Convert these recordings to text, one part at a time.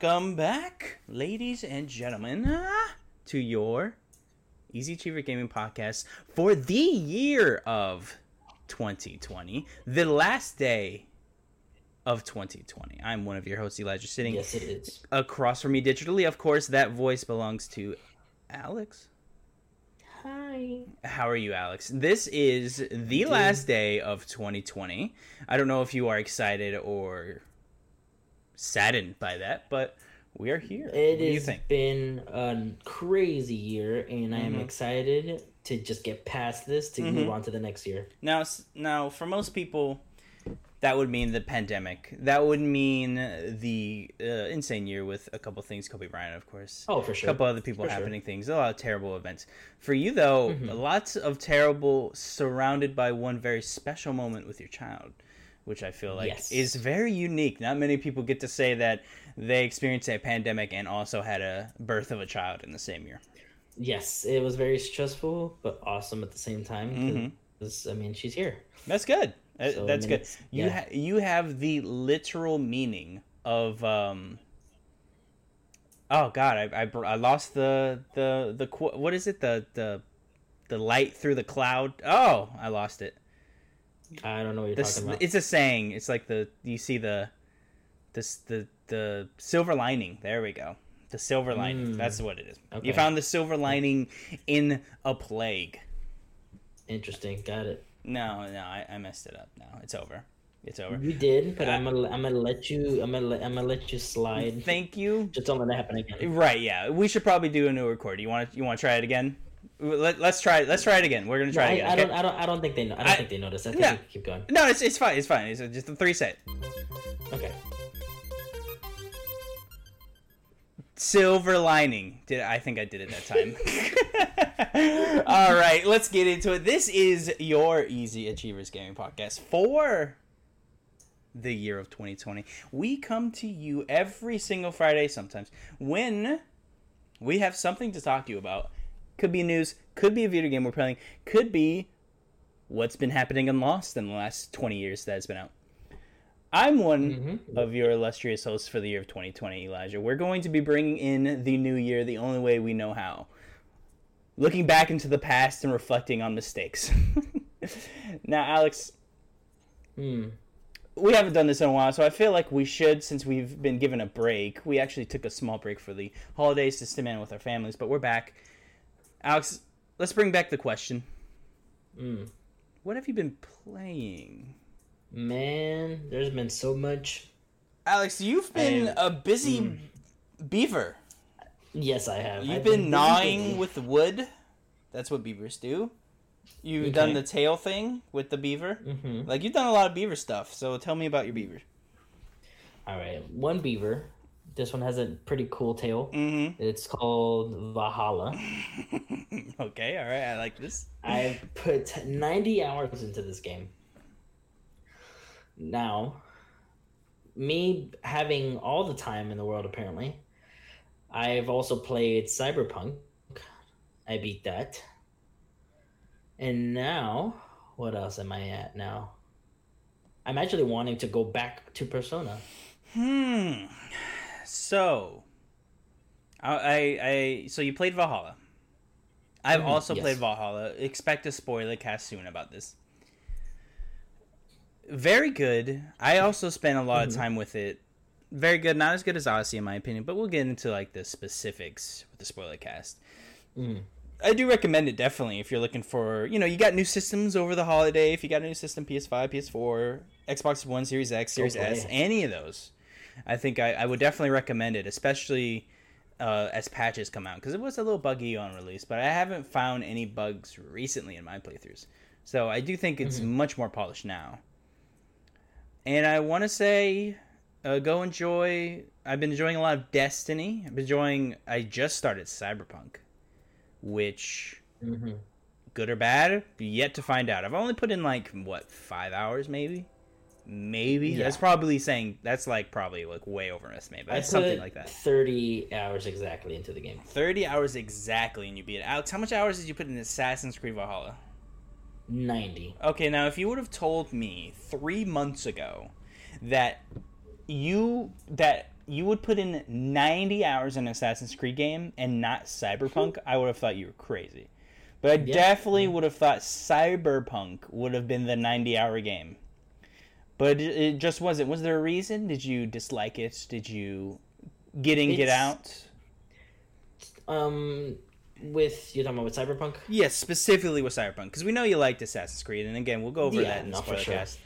Welcome back, ladies and gentlemen, to your Easy Achiever Gaming Podcast for the year of 2020, the last day of 2020. I'm one of your hosts, Elijah, sitting across from me digitally. Of course, that voice belongs to Alex. Hi. How are you, Alex? This is the last day of 2020. I don't know if you are excited or saddened by that, but we are here. It has been a crazy year, and I am excited to just get past this to move on to the next year. Now, for most people, that would mean the pandemic. That would mean the insane year with a couple things. Kobe Bryant, of course. Oh, for sure. A couple other people things. A lot of terrible events. For you, though, lots of terrible surrounded by one very special moment with your child, which I feel like is very unique. Not many people get to say that they experienced a pandemic and also had a birth of a child in the same year. Yes, it was very stressful, but awesome at the same time. Because, I mean, she's here. That's good. So, that's good. You have the literal meaning of oh God, I lost the what is it, the light through the cloud? Oh, I lost it. I don't know what you're talking about. It's a saying. It's like the silver lining. There we go. The silver lining. That's what it is. Okay. You found the silver lining in a plague. Interesting. Got it. No, I messed it up. No, it's over. It's over. You did, but I'm gonna let you slide. Thank you. Just don't let that happen again. Right? Yeah. We should probably do a new record. You want to try it again? Let's try it again. We're gonna try it again. Okay? I don't think they noticed. Keep going. No, it's fine. It's fine. It's just a 3 set. Okay. Silver lining. I think I did it that time. All right, let's get into it. This is your Easy Achievers Gaming Podcast for the year of 2020. We come to you every single Friday sometimes when we have something to talk to you about. Could be news, could be a video game we're playing, could be what's been happening in Lost in the last 20 years that has been out. I'm one of your illustrious hosts for the year of 2020, Elijah. We're going to be bringing in the new year the only way we know how. Looking back into the past and reflecting on mistakes. Now, Alex, we haven't done this in a while, so I feel like we should, since we've been given a break. We actually took a small break for the holidays to spend in with our families, but we're back. Alex, let's bring back the question. What have you been playing? Man, there's been so much. Alex, you've been a busy beaver. Yes, I have. You've been gnawing with wood. That's what beavers do. You've done the tail thing with the beaver. Like, you've done a lot of beaver stuff, so tell me about your beaver. All right, one beaver. This one has a pretty cool tail. It's called Valhalla. Okay, all right, I like this. I've put 90 hours into this game. Now, me having all the time in the world, apparently, I've also played Cyberpunk. I beat that. And now, what else am I at now? I'm actually wanting to go back to Persona. So, so you played Valhalla. I've also played Valhalla. Expect a spoiler cast soon about this. Very good. I also spent a lot of time with it. Very good. Not as good as Odyssey, in my opinion, but we'll get into like the specifics with the spoiler cast. I do recommend it, definitely, if you're looking for... You know, you got new systems over the holiday. If you got a new system, PS5, PS4, Xbox One, Series X, Series S, any of those, I think I would definitely recommend it, especially as patches come out, because it was a little buggy on release, but I haven't found any bugs recently in my playthroughs. So I do think it's much more polished now. And I want to say, go enjoy. I've been enjoying a lot of Destiny. I just started Cyberpunk, which, good or bad, yet to find out. I've only put in, 5 hours, maybe? Yeah. That's probably way overestimated, but it's something like that. 30 hours exactly into the game. 30 hours exactly, and you beat it. Alex, how much hours did you put in Assassin's Creed Valhalla? 90. Okay, now if you would have told me 3 months ago that you would put in 90 hours in an Assassin's Creed game and not Cyberpunk, I would have thought you were crazy. But I definitely would have thought Cyberpunk would have been the 90-hour game. But it just wasn't. Was there a reason? Did you dislike it? Did you get out? You're talking about with Cyberpunk? Yes, yeah, specifically with Cyberpunk. Because we know you liked Assassin's Creed, and again, we'll go over that in this podcast. Sure.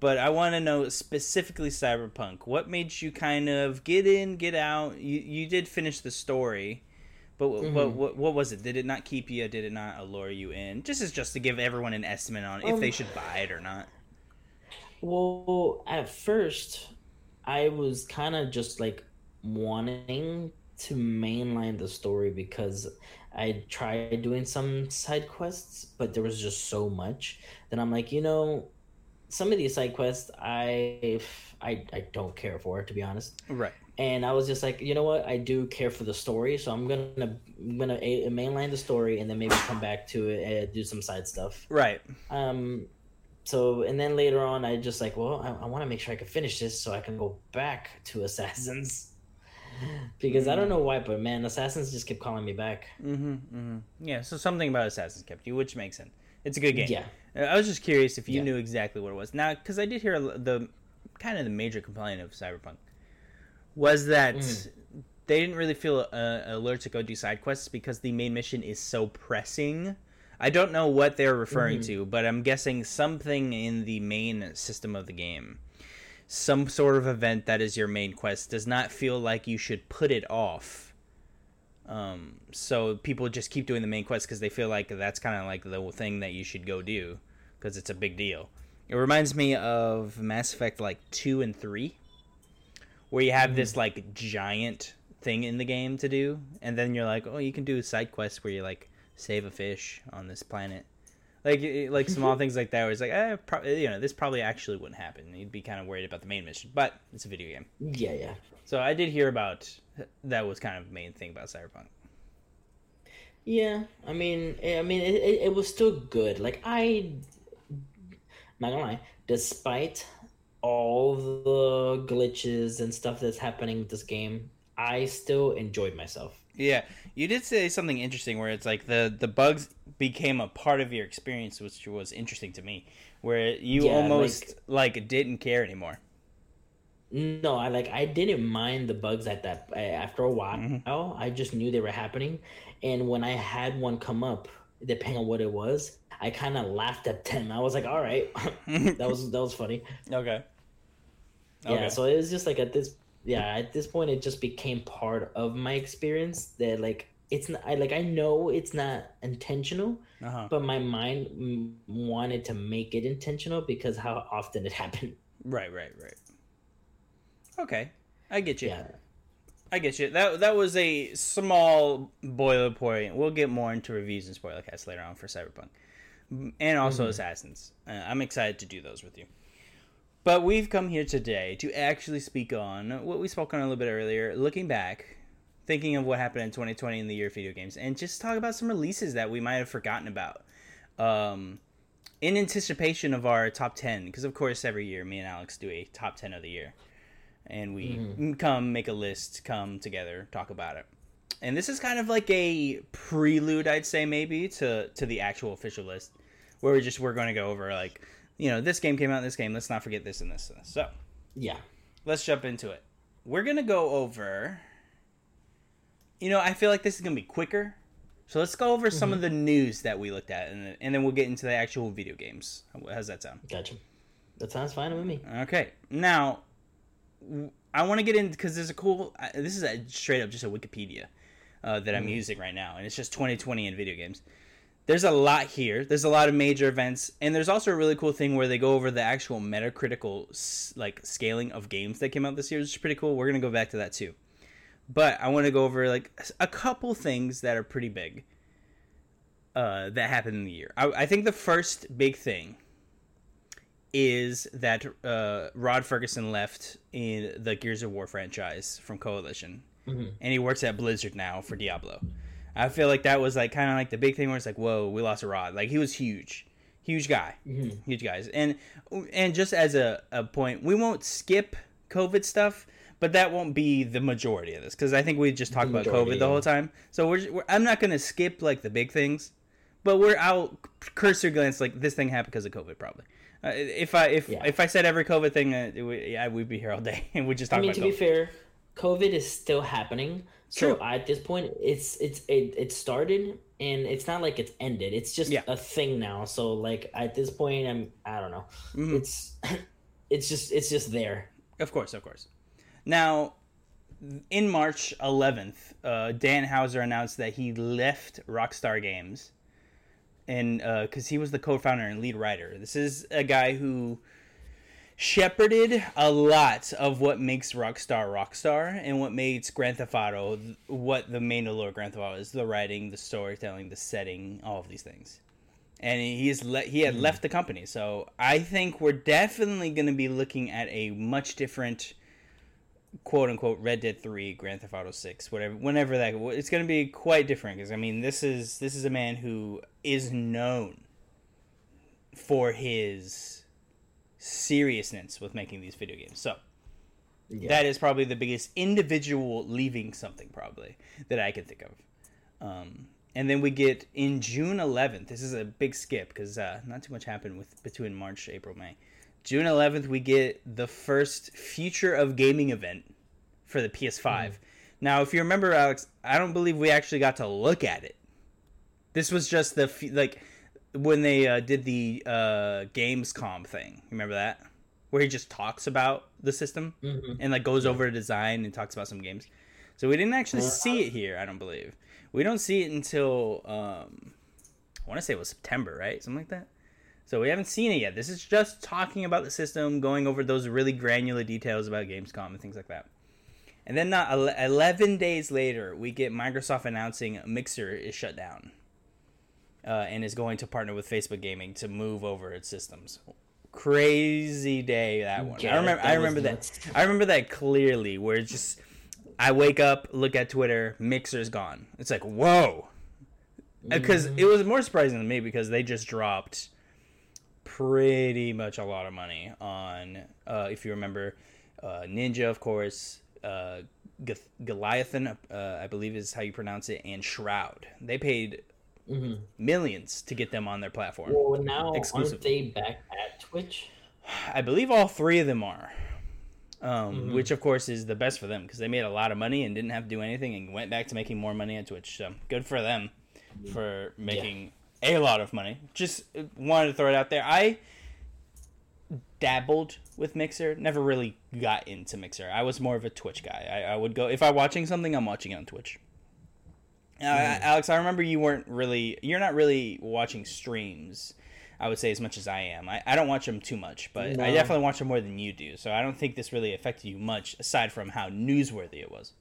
But I want to know specifically Cyberpunk. What made you kind of get in, get out? You did finish the story, but what was it? Did it not keep you? Did it not allure you in? Just to give everyone an estimate on if they should buy it or not. Well, at first, I was kind of just like wanting to mainline the story because I tried doing some side quests, but there was just so much that I'm like, you know, some of these side quests I don't care for, to be honest. Right. And I was just like, you know what? I do care for the story, so I'm gonna mainline the story and then maybe come back to it and do some side stuff. Right. So, and then later on, I just like, well, I want to make sure I can finish this so I can go back to Assassins. Because I don't know why, but man, Assassins just kept calling me back. Yeah, so something about Assassins kept you, which makes sense. It's a good game. Yeah. I was just curious if you knew exactly what it was. Now, because I did hear the kind of the major complaint of Cyberpunk was that they didn't really feel alert to go do side quests because the main mission is so pressing. I don't know what they're referring to, but I'm guessing something in the main system of the game, some sort of event that is your main quest, does not feel like you should put it off. So people just keep doing the main quest because they feel like that's kind of like the thing that you should go do because it's a big deal. It reminds me of Mass Effect like 2 and 3, where you have this like giant thing in the game to do, and then you're like, oh, you can do a side quest where you like save a fish on this planet. Like small things like that where it's like, this probably actually wouldn't happen. You'd be kind of worried about the main mission, but it's a video game. Yeah, yeah. So I did hear about that was kind of the main thing about Cyberpunk. Yeah, I mean, it was still good. Like, I'm not gonna lie, despite all the glitches and stuff that's happening with this game, I still enjoyed myself. Yeah, you did say something interesting where it's like the bugs became a part of your experience, which was interesting to me, where you almost like didn't care anymore. No, I didn't mind the bugs at that. After a while, I just knew they were happening, and when I had one come up, depending on what it was, I kind of laughed at them. I was like, "All right, that was funny." Okay. Yeah, so it was just like at this point, it just became part of my experience that, like, it's not, I know it's not intentional, but my mind wanted to make it intentional because how often it happened. Right. Okay, I get you. Yeah. I get you. That was a small boilerplate. We'll get more into reviews and spoilercasts later on for Cyberpunk. And also Assassins. I'm excited to do those with you. But we've come here today to actually speak on what we spoke on a little bit earlier, looking back, thinking of what happened in 2020 in the year of video games, and just talk about some releases that we might have forgotten about in anticipation of our top 10. Because, of course, every year me and Alex do a top 10 of the year. And we come, make a list, come together, talk about it. And this is kind of like a prelude, I'd say, maybe, to the actual official list, where we're going to go over, like, you know, this game came out, this game, let's not forget this and this and this. So, yeah, let's jump into it. We're going to go over, you know, I feel like this is going to be quicker. So let's go over some of the news that we looked at, and then we'll get into the actual video games. How's that sound? Gotcha. That sounds fine with me. Okay. Now, I want to get in, because there's a cool, this is straight up just a Wikipedia that I'm using right now. And it's just 2020 in video games. There's a lot here. There's a lot of major events. And there's also a really cool thing where they go over the actual Metacritic like scaling of games that came out this year, which is pretty cool. We're going to go back to that too. But I want to go over like a couple things that are pretty big that happened in the year. I think the first big thing is that Rod Ferguson left in the Gears of War franchise from Coalition. And he works at Blizzard now for Diablo. I feel like that was like kind of like the big thing where it's like, whoa, we lost a Rod. Like, he was huge guy, huge guys. And just as a point, we won't skip COVID stuff, But that won't be the majority of this, because I think we just talked about COVID the whole time. So I'm not going to skip, like, the big things, but I'll cursory glance, like, this thing happened because of COVID, probably. If I said every COVID thing, we'd be here all day, and we'd just talk about COVID. I mean, to be fair, COVID is still happening. So at this point, it started, and it's not like it's ended. It's just a thing now. So, like, at this point, I don't know. Mm-hmm. It's just there. Of course. Now, in March 11th, Dan Hauser announced that he left Rockstar Games, and because he was the co-founder and lead writer. This is a guy who shepherded a lot of what makes Rockstar, and what makes Grand Theft Auto what the main allure of Grand Theft Auto is: the writing, the storytelling, the setting, all of these things. And he had left the company, so I think we're definitely going to be looking at a much different, quote unquote, Red Dead 3, Grand Theft Auto 6, it's going to be quite different, because I mean, this is a man who is known for his seriousness with making these video games. So that is probably the biggest individual leaving something, probably, that I can think of. And then we get in June 11th. This is a big skip because not too much happened between March, April, May. June 11th, we get the first Future of Gaming event for the PS5. Mm-hmm. Now, if you remember, Alex, I don't believe we actually got to look at it. This was just when they did the Gamescom thing. Remember that? Where he just talks about the system and like goes over design and talks about some games. So we didn't actually see it here, I don't believe. We don't see it until, I want to say it was September, right? Something like that. So we haven't seen it yet. This is just talking about the system, going over those really granular details about Gamescom and things like that. And then 11 days later, we get Microsoft announcing Mixer is shut down and is going to partner with Facebook Gaming to move over its systems. Crazy day, that one. I remember that clearly, where it's just... I wake up, look at Twitter, Mixer's gone. It's like, whoa. Because it was more surprising to me because they just dropped pretty much a lot of money on, if you remember, Ninja, of course, Leviathan, I believe is how you pronounce it, and Shroud. They paid millions to get them on their platform. Well, now aren't they back at Twitch? I believe all three of them are. Which, of course, is the best for them because they made a lot of money and didn't have to do anything and went back to making more money on Twitch. So good for them for making a lot of money. Just wanted to throw it out there. I dabbled with Mixer, never really got into Mixer. I was more of a Twitch guy. I would go, if I'm watching something, I'm watching it on Twitch. Alex, I remember you're not really watching streams, I would say, as much as I am. I don't watch them too much, but I definitely watch them more than you do. So I don't think this really affected you much, aside from how newsworthy it was.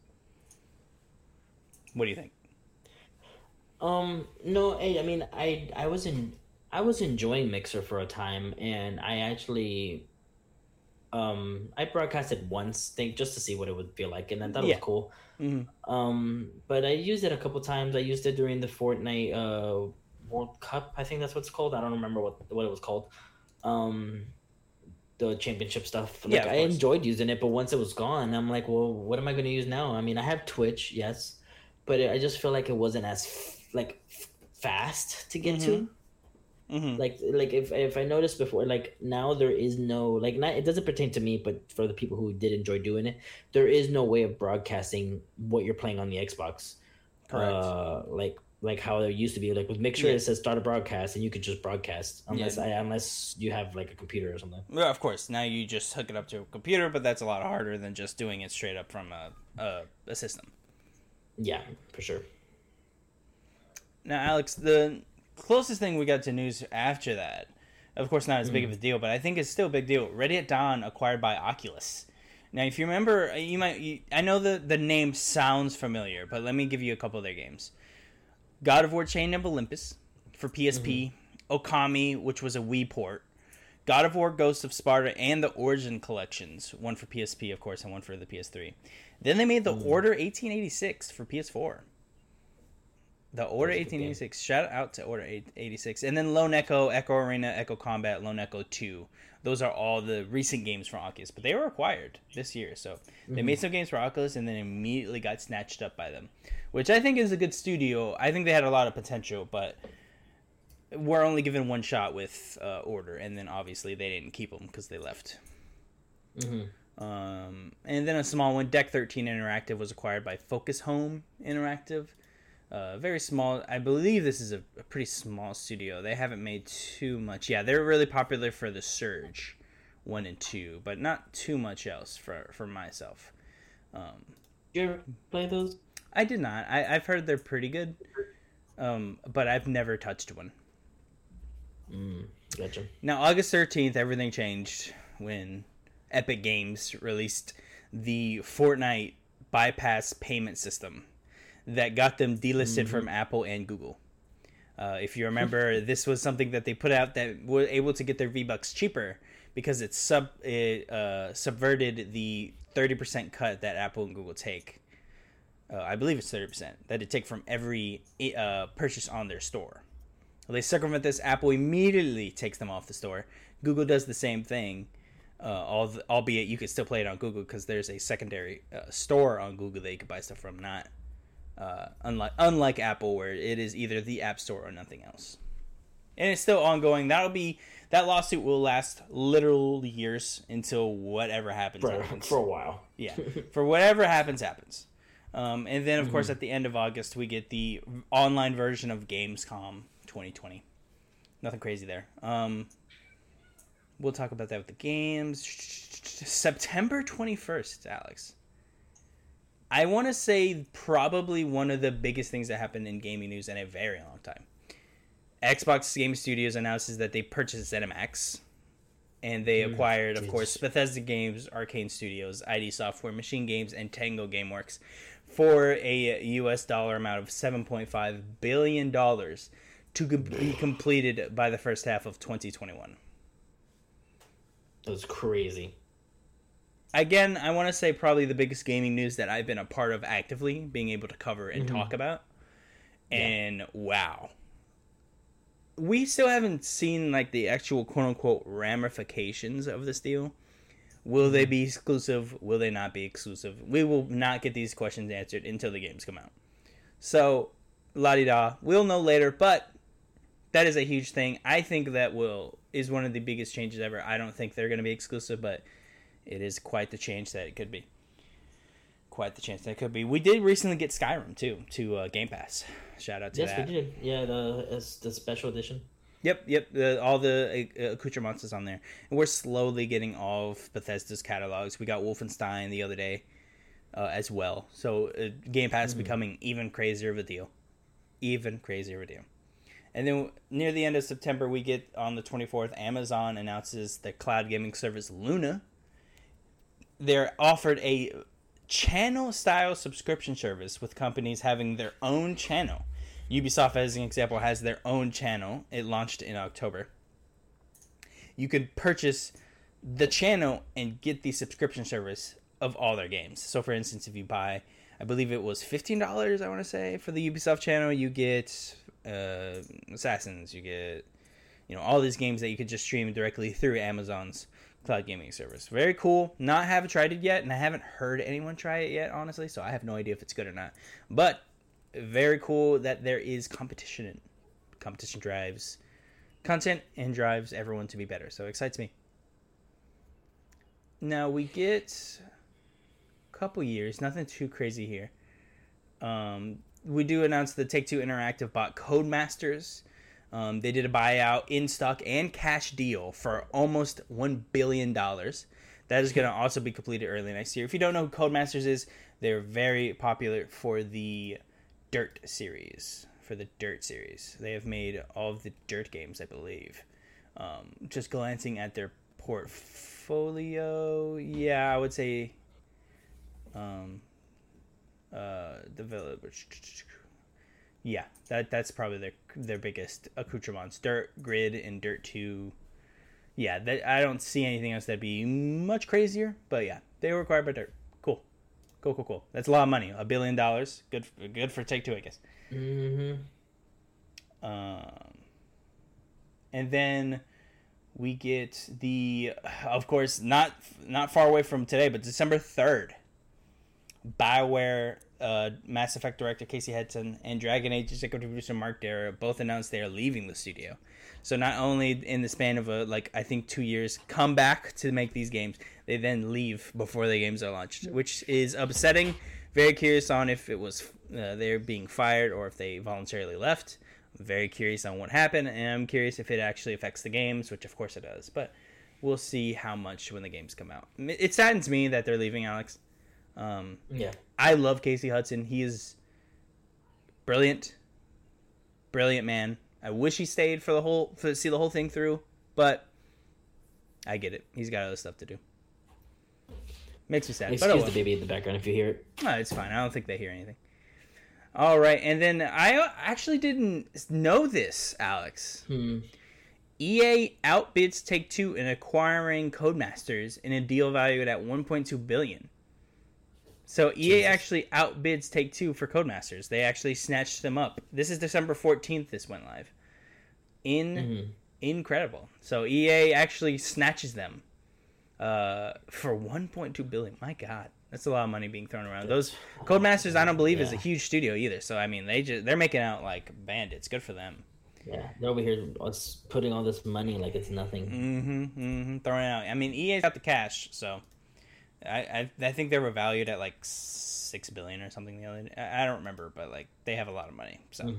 What do you think? No, I mean, I was enjoying Mixer for a time, and I actually, I broadcasted once, just to see what it would feel like, and I thought it was cool. Mm-hmm. But I used it a couple times. I used it during the Fortnite World Cup, I think that's what it's called. I don't remember what it was called. The championship stuff. Like, I enjoyed using it, but once it was gone, I'm like, well, what am I going to use now? I mean, I have Twitch, yes, but I just feel like it wasn't as fast to get to. Mm-hmm. Like if I noticed before, like now there is no it doesn't pertain to me, but for the people who did enjoy doing it, there is no way of broadcasting what you're playing on the Xbox. Correct. Like how there used to be, like with Mixer, it says start a broadcast, and you could just broadcast unless you have like a computer or something. Well, of course, now you just hook it up to a computer, but that's a lot harder than just doing it straight up from a system. Yeah, for sure. Now, Alex, the closest thing we got to news after that, of course, not as big of a deal, but I think it's still a big deal. Red Dead Dawn acquired by Oculus. Now, if you remember, I know the name sounds familiar, but let me give you a couple of their games. God of War Chain of Olympus for PSP, Okami, which was a Wii port, God of War Ghosts of Sparta, and the Origin Collections, one for PSP, of course, and one for the PS3. Then they made the Order 1886 for PS4. The Order 1886. Shout out to Order 86. And then Lone Echo, Echo Arena, Echo Combat, Lone Echo 2. Those are all the recent games for Oculus. But they were acquired this year. So they made some games for Oculus and then immediately got snatched up by them. Which I think is a good studio. I think they had a lot of potential. But we're only given one shot with Order. And then obviously they didn't keep them because they left. And then a small one, Deck 13 Interactive, was acquired by Focus Home Interactive. Very small. I believe this is a pretty small studio. They haven't made too much. Yeah, they're really popular for The Surge 1 and 2, but not too much else for myself. You ever play those? I did not. I've heard they're pretty good, but I've never touched one. Gotcha. Now, August 13th, everything changed when Epic Games released the Fortnite bypass payment system that got them delisted from Apple and Google. If you remember, this was something that they put out that were able to get their V-Bucks cheaper because it subverted the 30% cut that Apple and Google take. I believe it's 30% that it take from every purchase on their store. Well, they circumvent this. Apple immediately takes them off the store. Google does the same thing, albeit you could still play it on Google because there's a secondary store on Google that you could buy stuff from, not unlike Apple, where it is either the App Store or nothing else. And it's still ongoing. That lawsuit will last literal years until whatever happens. For a while. Yeah. For whatever happens. And then, of course, at the end of August, we get the online version of Gamescom 2020. Nothing crazy there. We'll talk about that with the games. September 21st, Alex. I want to say probably one of the biggest things that happened in gaming news in a very long time. Xbox Game Studios announces that they purchased ZeniMax, and they acquired, of course, Bethesda Games, Arcane Studios, ID Software, Machine Games, and Tango Gameworks for a U.S. dollar amount of $7.5 billion to be completed by the first half of 2021. That's crazy. Again, I want to say probably the biggest gaming news that I've been a part of actively, being able to cover and talk about. And wow. We still haven't seen like the actual quote-unquote ramifications of this deal. Will they be exclusive? Will they not be exclusive? We will not get these questions answered until the games come out. So, la-di-da. We'll know later, but that is a huge thing. I think that is one of the biggest changes ever. I don't think they're going to be exclusive, but it is quite the change that it could be. We did recently get Skyrim, too, to Game Pass. Shout out to that. Yes, we did. Yeah, the special edition. Yep. All the accoutrements is on there. And we're slowly getting all of Bethesda's catalogs. We got Wolfenstein the other day as well. So Game Pass is becoming even crazier of a deal. And then near the end of September, we get on the 24th, Amazon announces the cloud gaming service Luna. They're offered a channel-style subscription service with companies having their own channel. Ubisoft, as an example, has their own channel. It launched in October. You can purchase the channel and get the subscription service of all their games. So, for instance, if you buy, I believe it was $15, I want to say, for the Ubisoft channel, you get Assassins, you get, all these games that you could just stream directly through Amazon's cloud gaming service. Very cool. Not have tried it yet, and I haven't heard anyone try it yet, honestly, so I have no idea if it's good or not. But very cool that there is competition. Competition drives content and drives everyone to be better, so it excites me. Now we get a couple years, nothing too crazy here. We do announce the Take-Two Interactive bought Codemasters. They did a buyout in stock and cash deal for almost $1 billion. That is going to also be completed early next year. If you don't know who Codemasters is, they're very popular for the Dirt series. They have made all of the Dirt games, I believe. Just glancing at their portfolio, I would say developers. Yeah, that's probably their biggest accoutrements. Dirt, Grid, and Dirt 2. Yeah, I don't see anything else that'd be much crazier. But yeah, they were acquired by Dirt. Cool. Cool. That's a lot of money. $1 billion. Good for Take-Two, I guess. Mm-hmm. And then we get the, of course, not far away from today, but December 3rd, BioWare Mass Effect director Casey Hudson and Dragon Age executive producer Mark Darrow both announced they are leaving the studio. So not only in the span of I think 2 years come back to make these games, they then leave before the games are launched, which is upsetting. Very curious on if it was they're being fired or if they voluntarily left. I'm very curious on what happened, and I'm curious if it actually affects the games, which of course it does. But we'll see how much when the games come out. It saddens me that they're leaving, Alex. Yeah, I love Casey Hudson. He is brilliant man. I wish he stayed to see the whole thing through, but I get it. He's got other stuff to do. Makes me sad. Excuse the baby in the background if you hear it. No, it's fine. I don't think they hear anything. All right, and then I actually didn't know this, Alex. EA outbids Take-Two in acquiring Codemasters in a deal valued at $1.2 billion. So EA actually outbids Take-Two for Codemasters. They actually snatched them up. This is December 14th. This went live. Incredible. So EA actually snatches them for $1.2 billion. My God, that's a lot of money being thrown around. Those Codemasters, I don't believe, is a huge studio either. So I mean, they're making out like bandits. Good for them. Yeah, they're over here putting all this money like it's nothing. Throwing it out. I mean, EA's got the cash, so. I think they were valued at like $6 billion or something the other day. I don't remember, but like they have a lot of money, so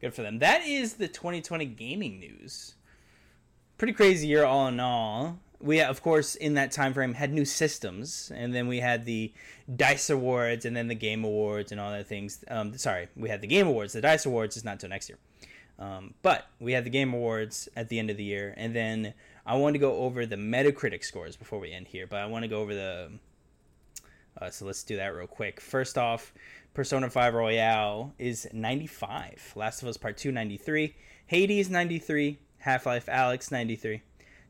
good for them. That is the 2020 gaming news. Pretty crazy year all in all. We of course in that time frame had new systems, and then we had the DICE Awards, and then the Game Awards, and all that things. We had the Game Awards. The DICE Awards is not till next year, but we had the Game Awards at the end of the year, and then. I want to go over the Metacritic scores before we end here, but I want to go over the... so let's do that real quick. First off, Persona 5 Royal is 95. Last of Us Part 2, 93. Hades, 93. Half-Life Alyx, 93.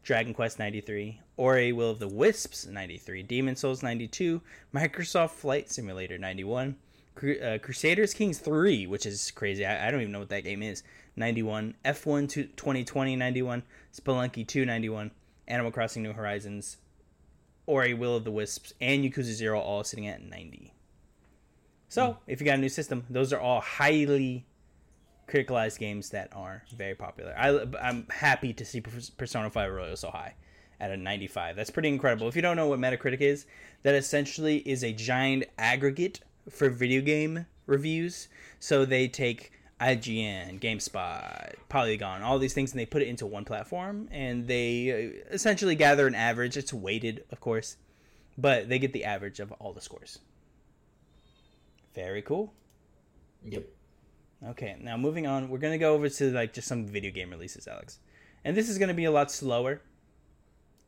Dragon Quest, 93. Ori Will of the Wisps, 93. Demon's Souls, 92. Microsoft Flight Simulator, 91. Crusader Kings 3, which is crazy. I don't even know what that game is. 91, F1 2020, 91, Spelunky 2, 91, Animal Crossing New Horizons, Ori Will of the Wisps, and Yakuza 0 all sitting at 90. So, if you got a new system, those are all highly criticalized games that are very popular. I'm happy to see Persona 5 Royal so high at a 95. That's pretty incredible. If you don't know what Metacritic is, that essentially is a giant aggregate for video game reviews. So they take... IGN, GameSpot, Polygon, all these things, and they put it into one platform, and they essentially gather an average. It's weighted, of course, but they get the average of all the scores. Very cool. Yep. Okay, now moving on, we're going to go over to like just some video game releases, Alex. And this is going to be a lot slower.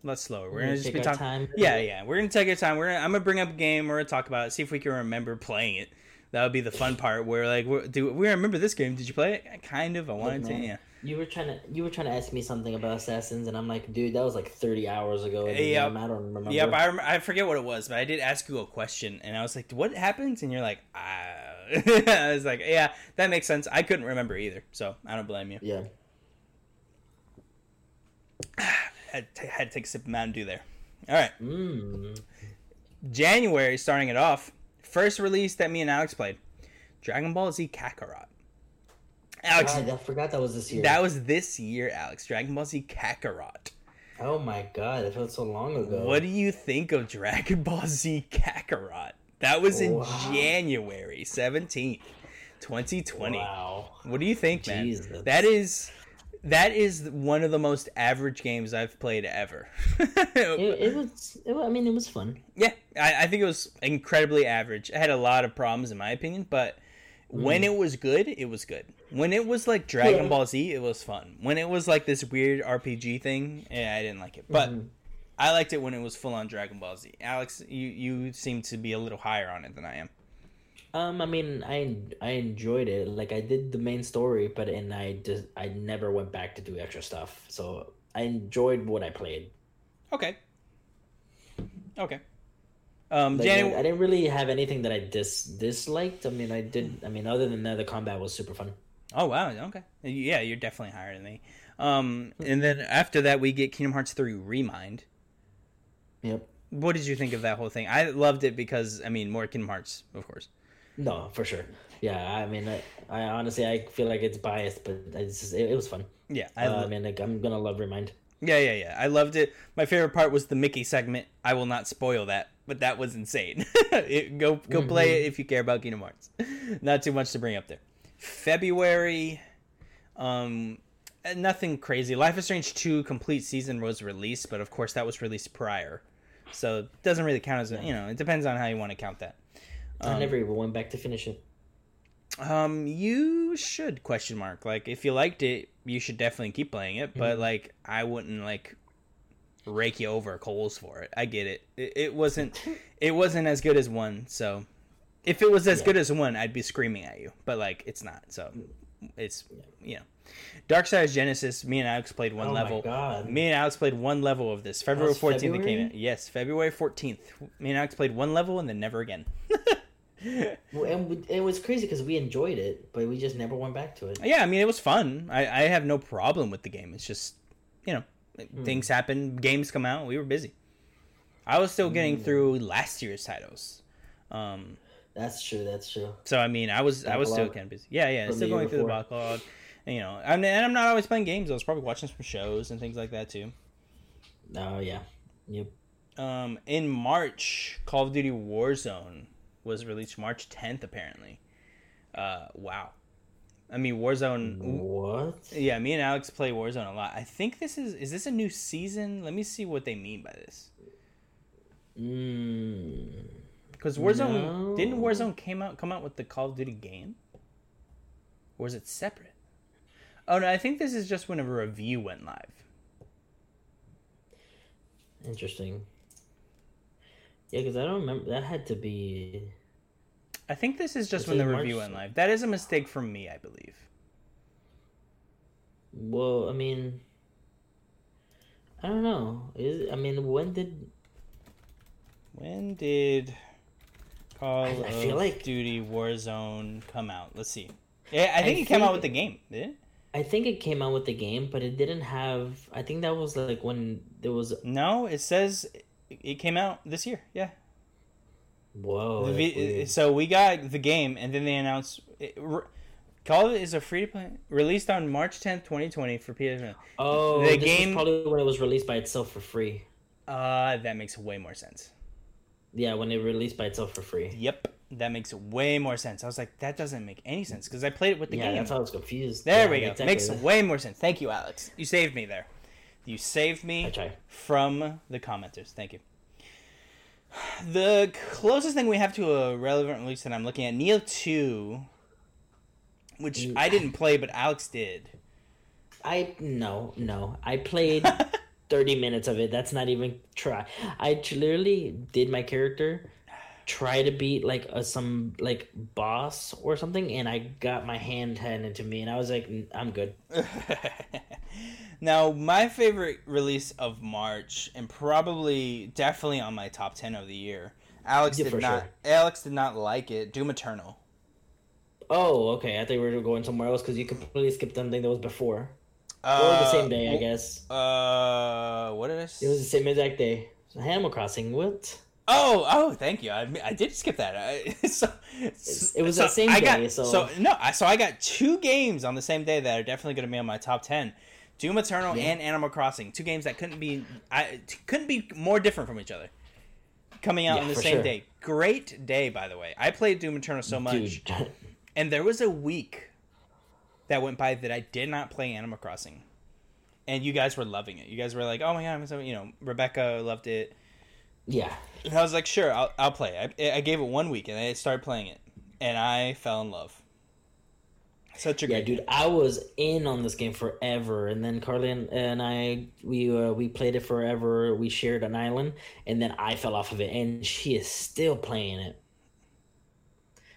We're going to just be talking. Yeah. We're going to take our time. I'm going to bring up a game. We're going to talk about it, see if we can remember playing it. That would be the fun part, where like, do we remember this game? Did you play it? Kind of. I wanted to. Yeah. You were trying to ask me something about Assassins, and I'm like, dude, that was like 30 hours ago. Yep. I don't remember. Yeah, I forget what it was, but I did ask you a question, and I was like, what happens? And you're like, I was like, yeah, that makes sense. I couldn't remember either, so I don't blame you. Yeah. Had to take a sip of Mountain Dew there. All right. January, starting it off. First release that me and Alex played, Dragon Ball Z Kakarot. Alex, God, I forgot that was this year. That was this year, Alex. Dragon Ball Z Kakarot. Oh my God, that felt so long ago. What do you think of Dragon Ball Z Kakarot? That was in January 17th, 2020. Wow. What do you think, man? Jesus. That is one of the most average games I've played ever. It was fun. Yeah, I think it was incredibly average. It had a lot of problems, in my opinion, but when it was good, it was good. When it was like Dragon Ball Z, it was fun. When it was like this weird RPG thing, I didn't like it. But I liked it when it was full-on Dragon Ball Z. Alex, you seem to be a little higher on it than I am. I mean, I enjoyed it. Like, I did the main story, but I never went back to do extra stuff. So I enjoyed what I played. Okay. I didn't really have anything that I disliked. I mean, I did. I mean, other than that, the combat was super fun. Oh, wow. Okay. Yeah, you're definitely higher than me. And then after that, we get Kingdom Hearts 3 Remind. Yep. What did you think of that whole thing? I loved it because, I mean, more Kingdom Hearts, of course. No, for sure. Yeah, I mean, I honestly, I feel like it's biased, but it's just, it was fun. Yeah. I'm going to love Remind. Yeah. I loved it. My favorite part was the Mickey segment. I will not spoil that, but that was insane. Go play it if you care about Kingdom Hearts. Not too much to bring up there. February, nothing crazy. Life is Strange 2 Complete Season was released, but of course that was released prior, so it doesn't really count as it depends on how you want to count that. I never even went back to finish it. You should ? Like, if you liked it, you should definitely keep playing it. Mm-hmm. But like, I wouldn't like rake you over coals for it. I get it. It wasn't as good as 1, so. If it was as good as 1, I'd be screaming at you. But, like, it's not. So, it's, Darksiders Genesis, me and Alex played one level. Oh, my God. Me and Alex played one level of this. February 14th it came in. Yes, February 14th. Me and Alex played one level and then never again. And it was crazy because we enjoyed it, but we just never went back to it. Yeah, I mean, it was fun. I have no problem with the game. It's just, things happen. Games come out. We were busy. I was still getting through last year's titles. That's true. So, I mean, I was still kind of busy. Yeah, still going through the backlog. And, and I'm not always playing games. I was probably watching some shows and things like that, too. Oh, yeah. Yep. In March, Call of Duty Warzone was released March 10th, apparently. Wow. I mean, Warzone... What? Yeah, me and Alex play Warzone a lot. I think this is... Is this a new season? Let me see what they mean by this. Because Warzone didn't Warzone come out with the Call of Duty game, or is it separate? Oh no, I think this is just when a review went live. Interesting. Yeah, because I don't remember that had to be. I think this is just when the review went live. That is a mistake from me, I believe. Well, I mean, I don't know. When did Call of Duty Warzone come out? Let's see. Yeah, I think it came out with the game, did it? I think it came out with the game, but it didn't have... I think that was like when there was... No, it says it came out this year, yeah. Whoa. So we got the game, and then they announced... Call of Duty is a free-to-play... Released on March 10th, 2020 for PS5. Oh, the game is probably when it was released by itself for free. That makes way more sense. Yeah, when it released by itself for free. Yep, that makes way more sense. I was like, that doesn't make any sense because I played it with the game. Yeah, that's how I was confused. There we go. Exactly. Makes way more sense. Thank you, Alex. You saved me there. You saved me from the commenters. Thank you. The closest thing we have to a relevant release that I'm looking at, Nioh 2, which I didn't play, but Alex did. No. I played... 30 minutes of it. That's not even try. I literally did my character, try to beat like some boss or something, and I got my hand handed to me, and I was like, I'm good. Now, my favorite release of March, and probably definitely on my top 10 of the year. Alex did not like it. Doom Eternal. Oh, okay. I thought we were going somewhere else because you completely skipped something that was before. Or the same day, I guess. What did I say? It was the same exact day. Animal Crossing, what? Oh, thank you. I did skip that. It was the same day. So I got two games on the same day that are definitely going to be on my top 10. Doom Eternal and Animal Crossing. Two games that couldn't be more different from each other. Coming out on the same day. Great day, by the way. I played Doom Eternal so much. Dude. And there was a week that went by that I did not play Animal Crossing. And you guys were loving it. You guys were like, oh my God, I'm so, Rebecca loved it. Yeah. And I was like, sure, I'll play. I gave it 1 week and I started playing it. And I fell in love. Such a great game. I was in on this game forever. And then Carly and I, we played it forever. We shared an island. And then I fell off of it. And she is still playing it.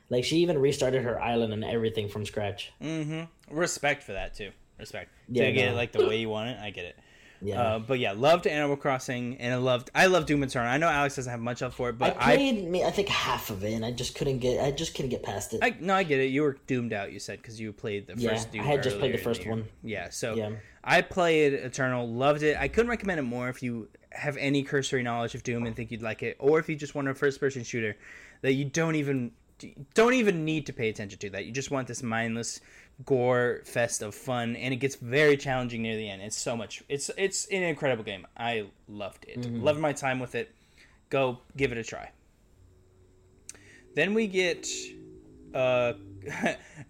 Like, she even restarted her island and everything from scratch. Mm-hmm. Respect for that, too. Respect. Yeah, to get it, like, the way you want it, I get it. Yeah. But yeah, loved Animal Crossing, and I love Doom Eternal. I know Alex doesn't have much up for it, but I think half of it, and I just couldn't get past it. No, I get it. You were doomed out, you said, because you played the first Doom. I had just played the first one. Yeah, so yeah. I played Eternal, loved it. I couldn't recommend it more if you have any cursory knowledge of Doom and think you'd like it, or if you just want a first-person shooter that you don't even need to pay attention to, that you just want this mindless gore fest of fun, and it gets very challenging near the end. It's so much. It's an incredible game. I loved it. Mm-hmm. Loved my time with it. Go give it a try. Then we get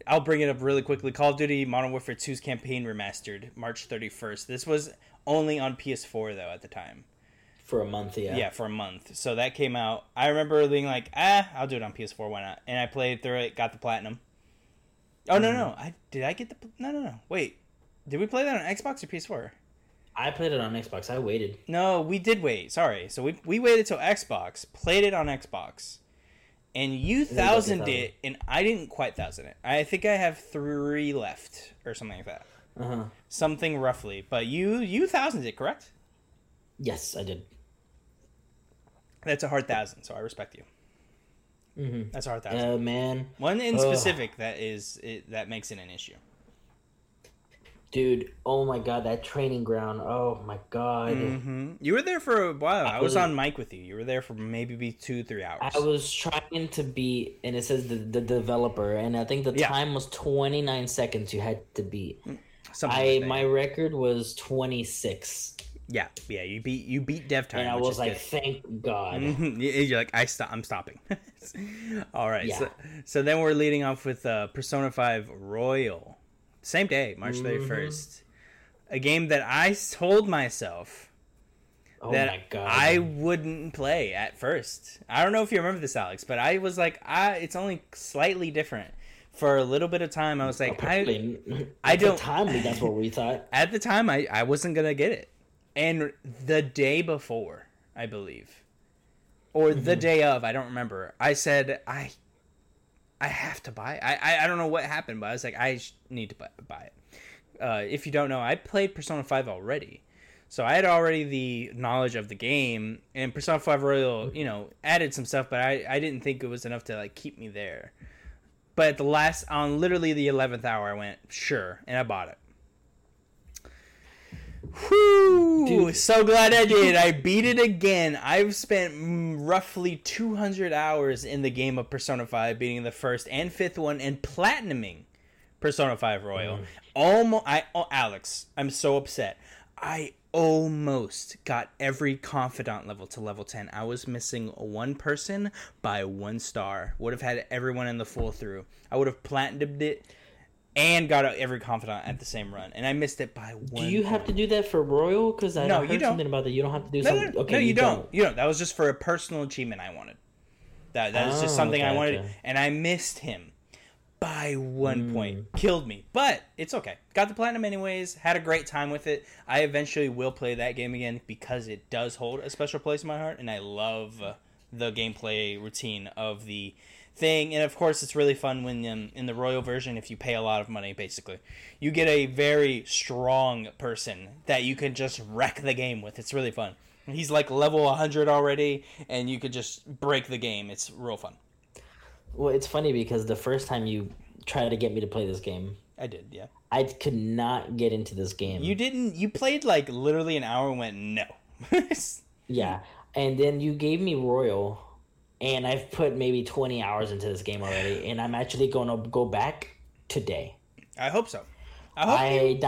I'll bring it up really quickly. Call of Duty Modern Warfare 2's campaign remastered, March 31st. This was only on PS4 though at the time. For a month, yeah. Yeah, for a month. So that came out. I remember being like, I'll do it on PS4, why not? And I played through it, got the platinum. Oh, no. Did I get the... No. Wait. Did we play that on Xbox or PS4? I played it on Xbox. I waited. No, we did wait. Sorry. So we waited till Xbox, played it on Xbox, and you thousanded it, and I didn't quite thousand it. I think I have 3 left or something like that. Uh-huh. Something roughly. But you thousanded it, correct? Yes, I did. That's a hard thousand, so I respect you. Mm-hmm. That's a hard thousand. Oh, man. One in specific that makes it an issue. Dude, oh my god, that training ground. Oh my god. Mm-hmm. You were there for a while. I was on mic with you. You were there for maybe 2-3 hours. I was trying to beat, and it says the developer, and I think the time was 29 seconds you had to beat. My record was 26. Yeah, you beat dev time. And I was like, good. Thank God. You're like, I'm stopping. All right. Yeah. So then we're leading off with Persona 5 Royal. Same day, March 31st. A game that I told myself that I wouldn't play at first. I don't know if you remember this, Alex, but I was like, it's only slightly different. For a little bit of time, I was like, I don't... At the time, that's what we thought. At the time, I wasn't going to get it. And the day before, I believe, or the day of, I don't remember, I said, I have to buy it. I don't know what happened, but I was like, I need to buy it. If you don't know, I played Persona 5 already. So I had already the knowledge of the game, and Persona 5 Royal, added some stuff, but I didn't think it was enough to, keep me there. But at on literally the 11th hour, I went, sure, and I bought it. Whoo! Dude. So glad I did. I beat it again. I've spent roughly 200 hours in the game of Persona 5, beating the first and fifth one and platinuming Persona 5 Royal. Mm. Alex, I'm so upset. I almost got every confidant level to level 10. I was missing one person by 1 star. Would have had everyone in the full through. I would have platinumed it. And got out every confidant at the same run, and I missed it by 1. Do you have to do that for Royal? Because I heard something about that. You don't have to do something. Okay, no, you don't. You don't. That was just for a personal achievement I wanted. That was just something I wanted, and I missed him by 1 point. Killed me, but it's okay. Got the platinum anyways. Had a great time with it. I eventually will play that game again because it does hold a special place in my heart, and I love the gameplay routine of the thing. And of course it's really fun when in the Royal version, if you pay a lot of money, basically you get a very strong person that you can just wreck the game with. It's really fun. He's like level 100 already, and you could just break the game. It's real fun. Well, it's funny because the first time you tried to get me to play this game, I did, yeah. I could not get into this game. You didn't. You played like literally an hour and went no. Yeah, and then you gave me Royal. And I've put maybe 20 hours into this game already, and I'm actually going to go back today. I hope so. I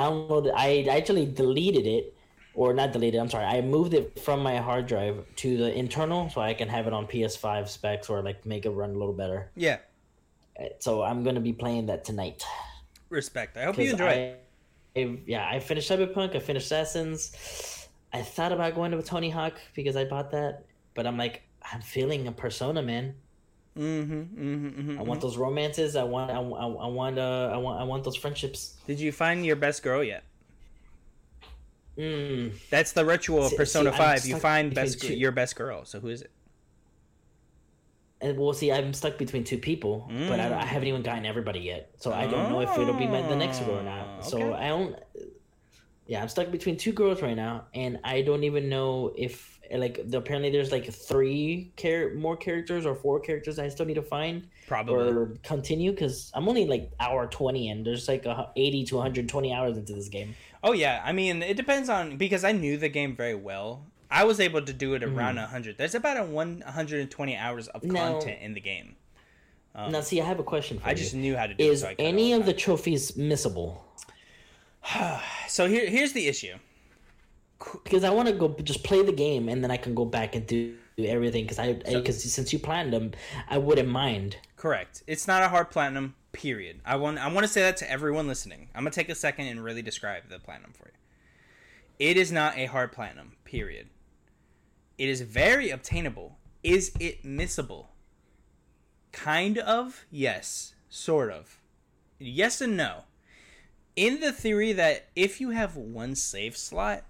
actually deleted it, or not deleted, I'm sorry. I moved it from my hard drive to the internal so I can have it on PS5 specs or make it run a little better. Yeah. So I'm going to be playing that tonight. Respect. I hope you enjoy it. Yeah, I finished Cyberpunk. I finished Assassins. I thought about going to Tony Hawk because I bought that, but I'm like, I'm feeling a Persona, man. I want those romances. I want those friendships. Did you find your best girl yet? That's the ritual of Persona 5. You find your best girl. So who is it? And we'll see. I'm stuck between 2 people, but I haven't even gotten everybody yet. So I don't know if it'll be the next girl or not. Okay. So I don't. Yeah, I'm stuck between two girls right now, and I don't even know if, like, apparently there's, like, more characters or four characters I still need to find. Probably. Or continue, because I'm only, like, hour 20, and there's, like, 80 to 120 hours into this game. Oh, yeah. I mean, it depends on, because I knew the game very well. I was able to do it around 100. There's about 120 hours of content in the game. Now, see, I have a question for you. I just knew how to do it. Is any of the trophies missable? So here's the issue. Because I want to go just play the game, and then I can go back and do everything. Because since you platinum, I wouldn't mind. Correct. It's not a hard platinum, period. I want to say that to everyone listening. I'm going to take a second and really describe the platinum for you. It is not a hard platinum, period. It is very obtainable. Is it missable? Kind of, yes. Sort of. Yes and no. In the theory that if you have one save slot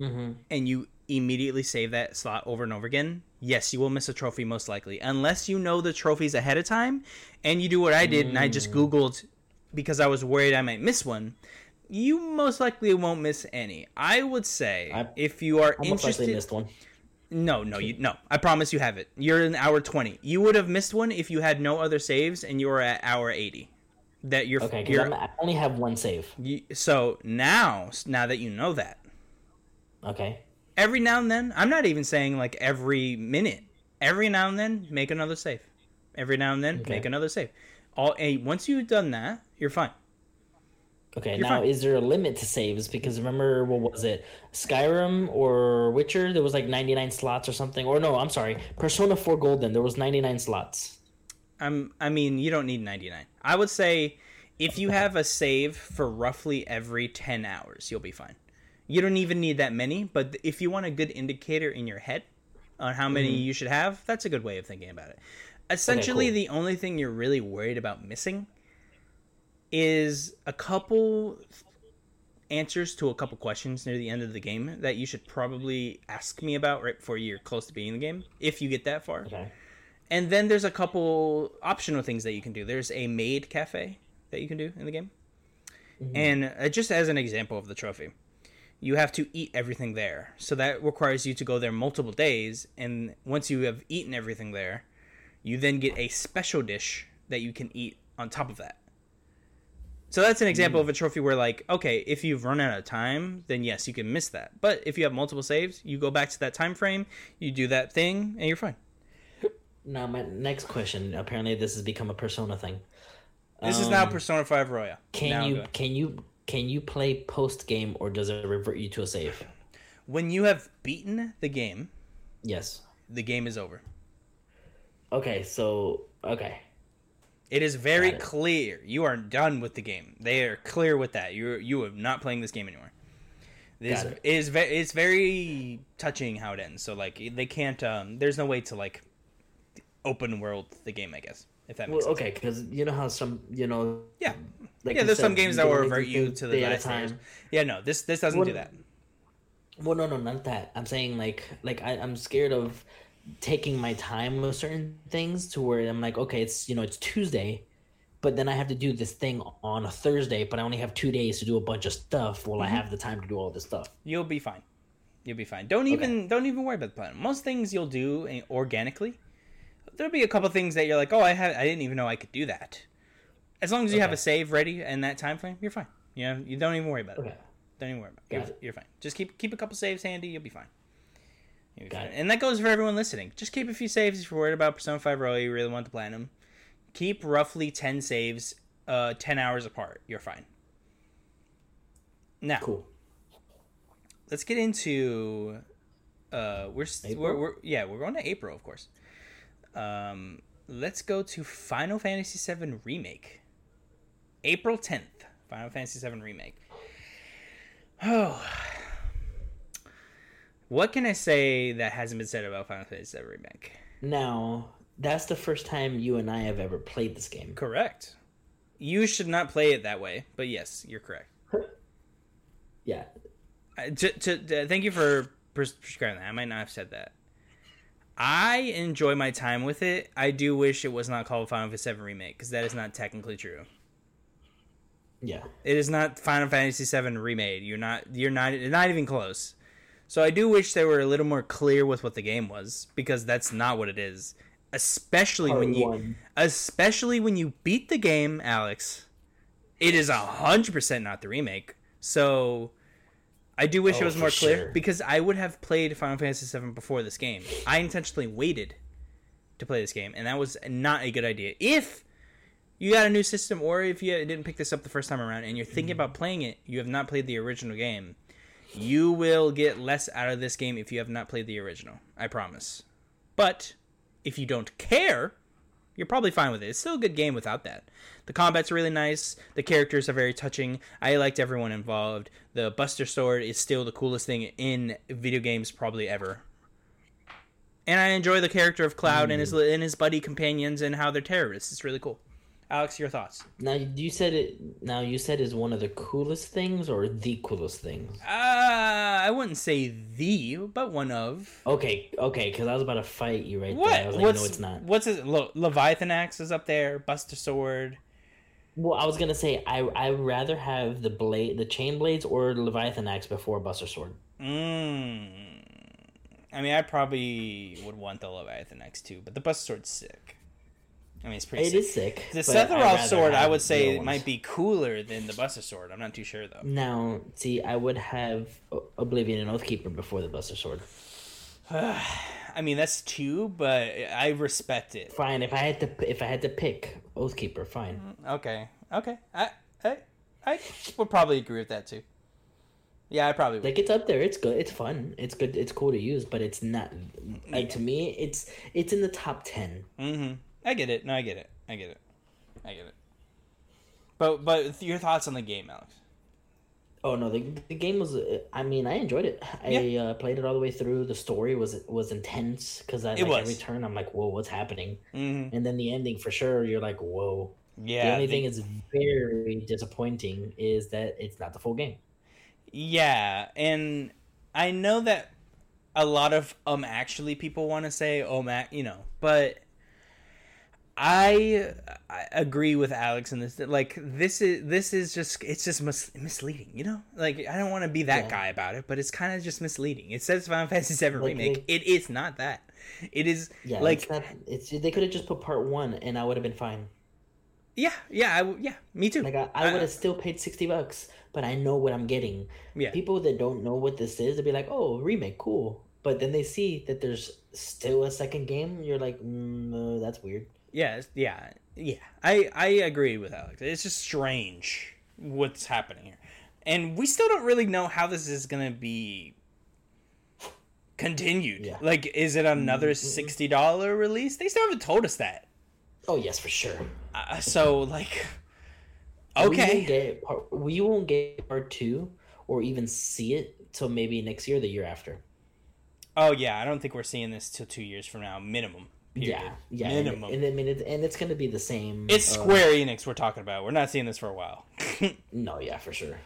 and you immediately save that slot over and over again, yes, you will miss a trophy most likely. Unless you know the trophies ahead of time and you do what I did and I just Googled because I was worried I might miss one, you most likely won't miss any. I would say if you are interested... I most likely missed one. No. I promise you have it. You're in hour 20. You would have missed one if you had no other saves and you were at hour 80. That you're okay. I only have one save. So now that you know that, okay. Every now and then, I'm not even saying like every minute. Every now and then, make another save. Every now and then, make another save. Once you've done that, you're fine. Okay. Is there a limit to saves? Because remember, what was it? Skyrim or Witcher? There was like 99 slots or something. Or no, I'm sorry, Persona 4 Golden. There was 99 slots. I mean, you don't need 99. I would say if you have a save for roughly every 10 hours, you'll be fine. You don't even need that many, but if you want a good indicator in your head on how many you should have, that's a good way of thinking about it. Essentially, the only thing you're really worried about missing is a couple answers to a couple questions near the end of the game that you should probably ask me about right before you're close to beating the game, if you get that far. Okay. And then there's a couple optional things that you can do. There's a maid cafe that you can do in the game. And just as an example of the trophy, you have to eat everything there. So that requires you to go there multiple days. And once you have eaten everything there, you then get a special dish that you can eat on top of that. So that's an example of a trophy where, like, okay, if you've run out of time, then yes, you can miss that. But if you have multiple saves, you go back to that time frame, you do that thing, and you're fine. Now, my next question, apparently this has become a Persona thing. This is now Persona 5 Royal. Can you play post-game, or does it revert you to a save? When you have beaten the game... Yes. The game is over. Okay, so... Okay. It is very clear. You are done with the game. They are clear with that. You are not playing this game anymore. It's very touching how it ends. So, like, they can't... there's no way to, like... open world the game, I guess, if that makes sense. Okay, because you know how some, you know... Yeah, like yeah, there's some games that will revert you to the last time. Yeah, no, this doesn't do that. Well, no, not that. I'm saying, like I'm scared of taking my time with certain things to where I'm like, okay, it's, you know, it's Tuesday, but then I have to do this thing on a Thursday, but I only have 2 days to do a bunch of stuff while I have the time to do all this stuff. You'll be fine. You'll be fine. Don't even worry about the plan. Most things you'll do organically. There'll be a couple things that you're like, oh, I didn't even know I could do that. As long as you have a save ready in that time frame, you're fine. You know, you don't even worry about it. Okay. Don't even worry about it. You're fine. Just keep a couple saves handy. You'll be fine. You'll be fine. And that goes for everyone listening. Just keep a few saves if you're worried about Persona 5 Royal. You really want to plan them. Keep roughly 10 saves, 10 hours apart. You're fine. Now, let's get into we're going to April, of course. Let's go to Final Fantasy 7 Remake. April 10th, Final Fantasy 7 Remake. Oh. What can I say that hasn't been said about Final Fantasy 7 Remake? Now, that's the first time you and I have ever played this game. Correct. You should not play it that way, but yes, you're correct. Yeah. Thank you for prescribing that. I might not have said that. I enjoy my time with it. I do wish it was not called Final Fantasy VII Remake, because that is not technically true. Yeah. It is not Final Fantasy 7 remade. You're not even close. So I do wish they were a little more clear with what the game was, because that's not what it is. Especially when you beat the game, Alex. It is 100% not the remake. So I do wish it was more clear, because I would have played Final Fantasy 7 before this game. I intentionally waited to play this game, and that was not a good idea. If you got a new system, or if you didn't pick this up the first time around and you're thinking about playing it, you have not played the original game. You will get less out of this game if you have not played the original. I promise. But if you don't care, you're probably fine with it. It's still a good game without that. The combat's really nice. The characters are very touching. I liked everyone involved. The Buster Sword is still the coolest thing in video games probably ever. And I enjoy the character of Cloud and his buddy companions and how they're terrorists. It's really cool. Alex, your thoughts? Now you said is one of the coolest things or the coolest things? I wouldn't say the, but one of. Okay, because I was about to fight you right there. I was like, no, it's not. What's it? Leviathan Axe is up there. Buster Sword. Well, I was gonna say I rather have the chain blades or Leviathan Axe before Buster Sword. I mean, I probably would want the Leviathan Axe too, but the Buster Sword's sick. I mean, it's pretty sick. It is sick. The Sephiroth sword, I would say, might be cooler than the Buster Sword. I'm not too sure, though. Now, see, I would have Oblivion and Oathkeeper before the Buster Sword. I mean, that's two, but I respect it. Fine, if I had to pick Oathkeeper, fine. Okay. I would probably agree with that, too. Yeah, I probably would. Like, it's up there. It's good. It's fun. It's good. It's cool to use, but it's not... Like, to me, it's in the top 10. Mm-hmm. I get it. But your thoughts on the game, Alex? Oh no, the game was. I mean, I enjoyed it. I played it all the way through. The story was intense because every turn I'm like, whoa, what's happening? Mm-hmm. And then the ending, for sure, you're like, whoa. Yeah. The only thing that's very disappointing is that it's not the full game. Yeah, and I know that a lot of actually people want to say but. I agree with Alex in this. Like, this is just, it's just misleading, you know? Like, I don't want to be that guy about it, but it's kind of just misleading. It says Final Fantasy 7 Remake. It is not that. It is, they could have just put part 1, and I would have been fine. Yeah, me too. Like, I would have still paid $60, but I know what I'm getting. Yeah. People that don't know what this is, they'll be like, oh, remake, cool. But then they see that there's still a second game, you're like, no, that's weird. Yeah. I agree with Alex. It's just strange what's happening here. And we still don't really know how this is going to be continued. Yeah. Like, is it another $60 release? They still haven't told us that. Oh, yes, for sure. So, like, okay. We won't get part 2 or even see it till maybe next year or the year after. Oh, yeah. I don't think we're seeing this till 2 years from now, minimum. Period. Yeah, minimum. And I mean, it's going to be the same. It's Square Enix we're talking about. We're not seeing this for a while. No, yeah, for sure.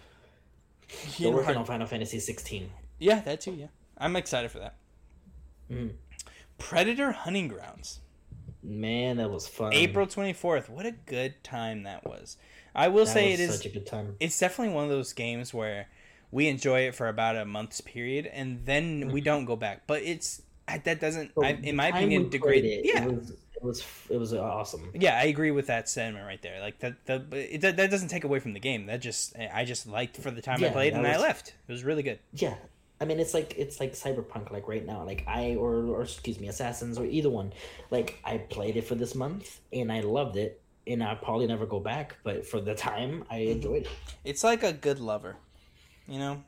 They're working on Final Fantasy 16. Yeah, that too. Yeah, I'm excited for that. Mm. Predator Hunting Grounds. Man, that was fun. April 24th. What a good time that was. I will say it is such a good time. It's definitely one of those games where we enjoy it for about a month's period and then we don't go back. But it's. That doesn't, in my opinion, degrade it. Yeah, it was awesome. Yeah, I agree with that sentiment right there. Like that doesn't take away from the game. That just I liked for the time I played and I left. It was really good. Yeah, I mean it's like Cyberpunk like right now. Like Assassins or either one. Like I played it for this month and I loved it and I'll probably never go back. But for the time, I enjoyed it. It's like a good lover, you know.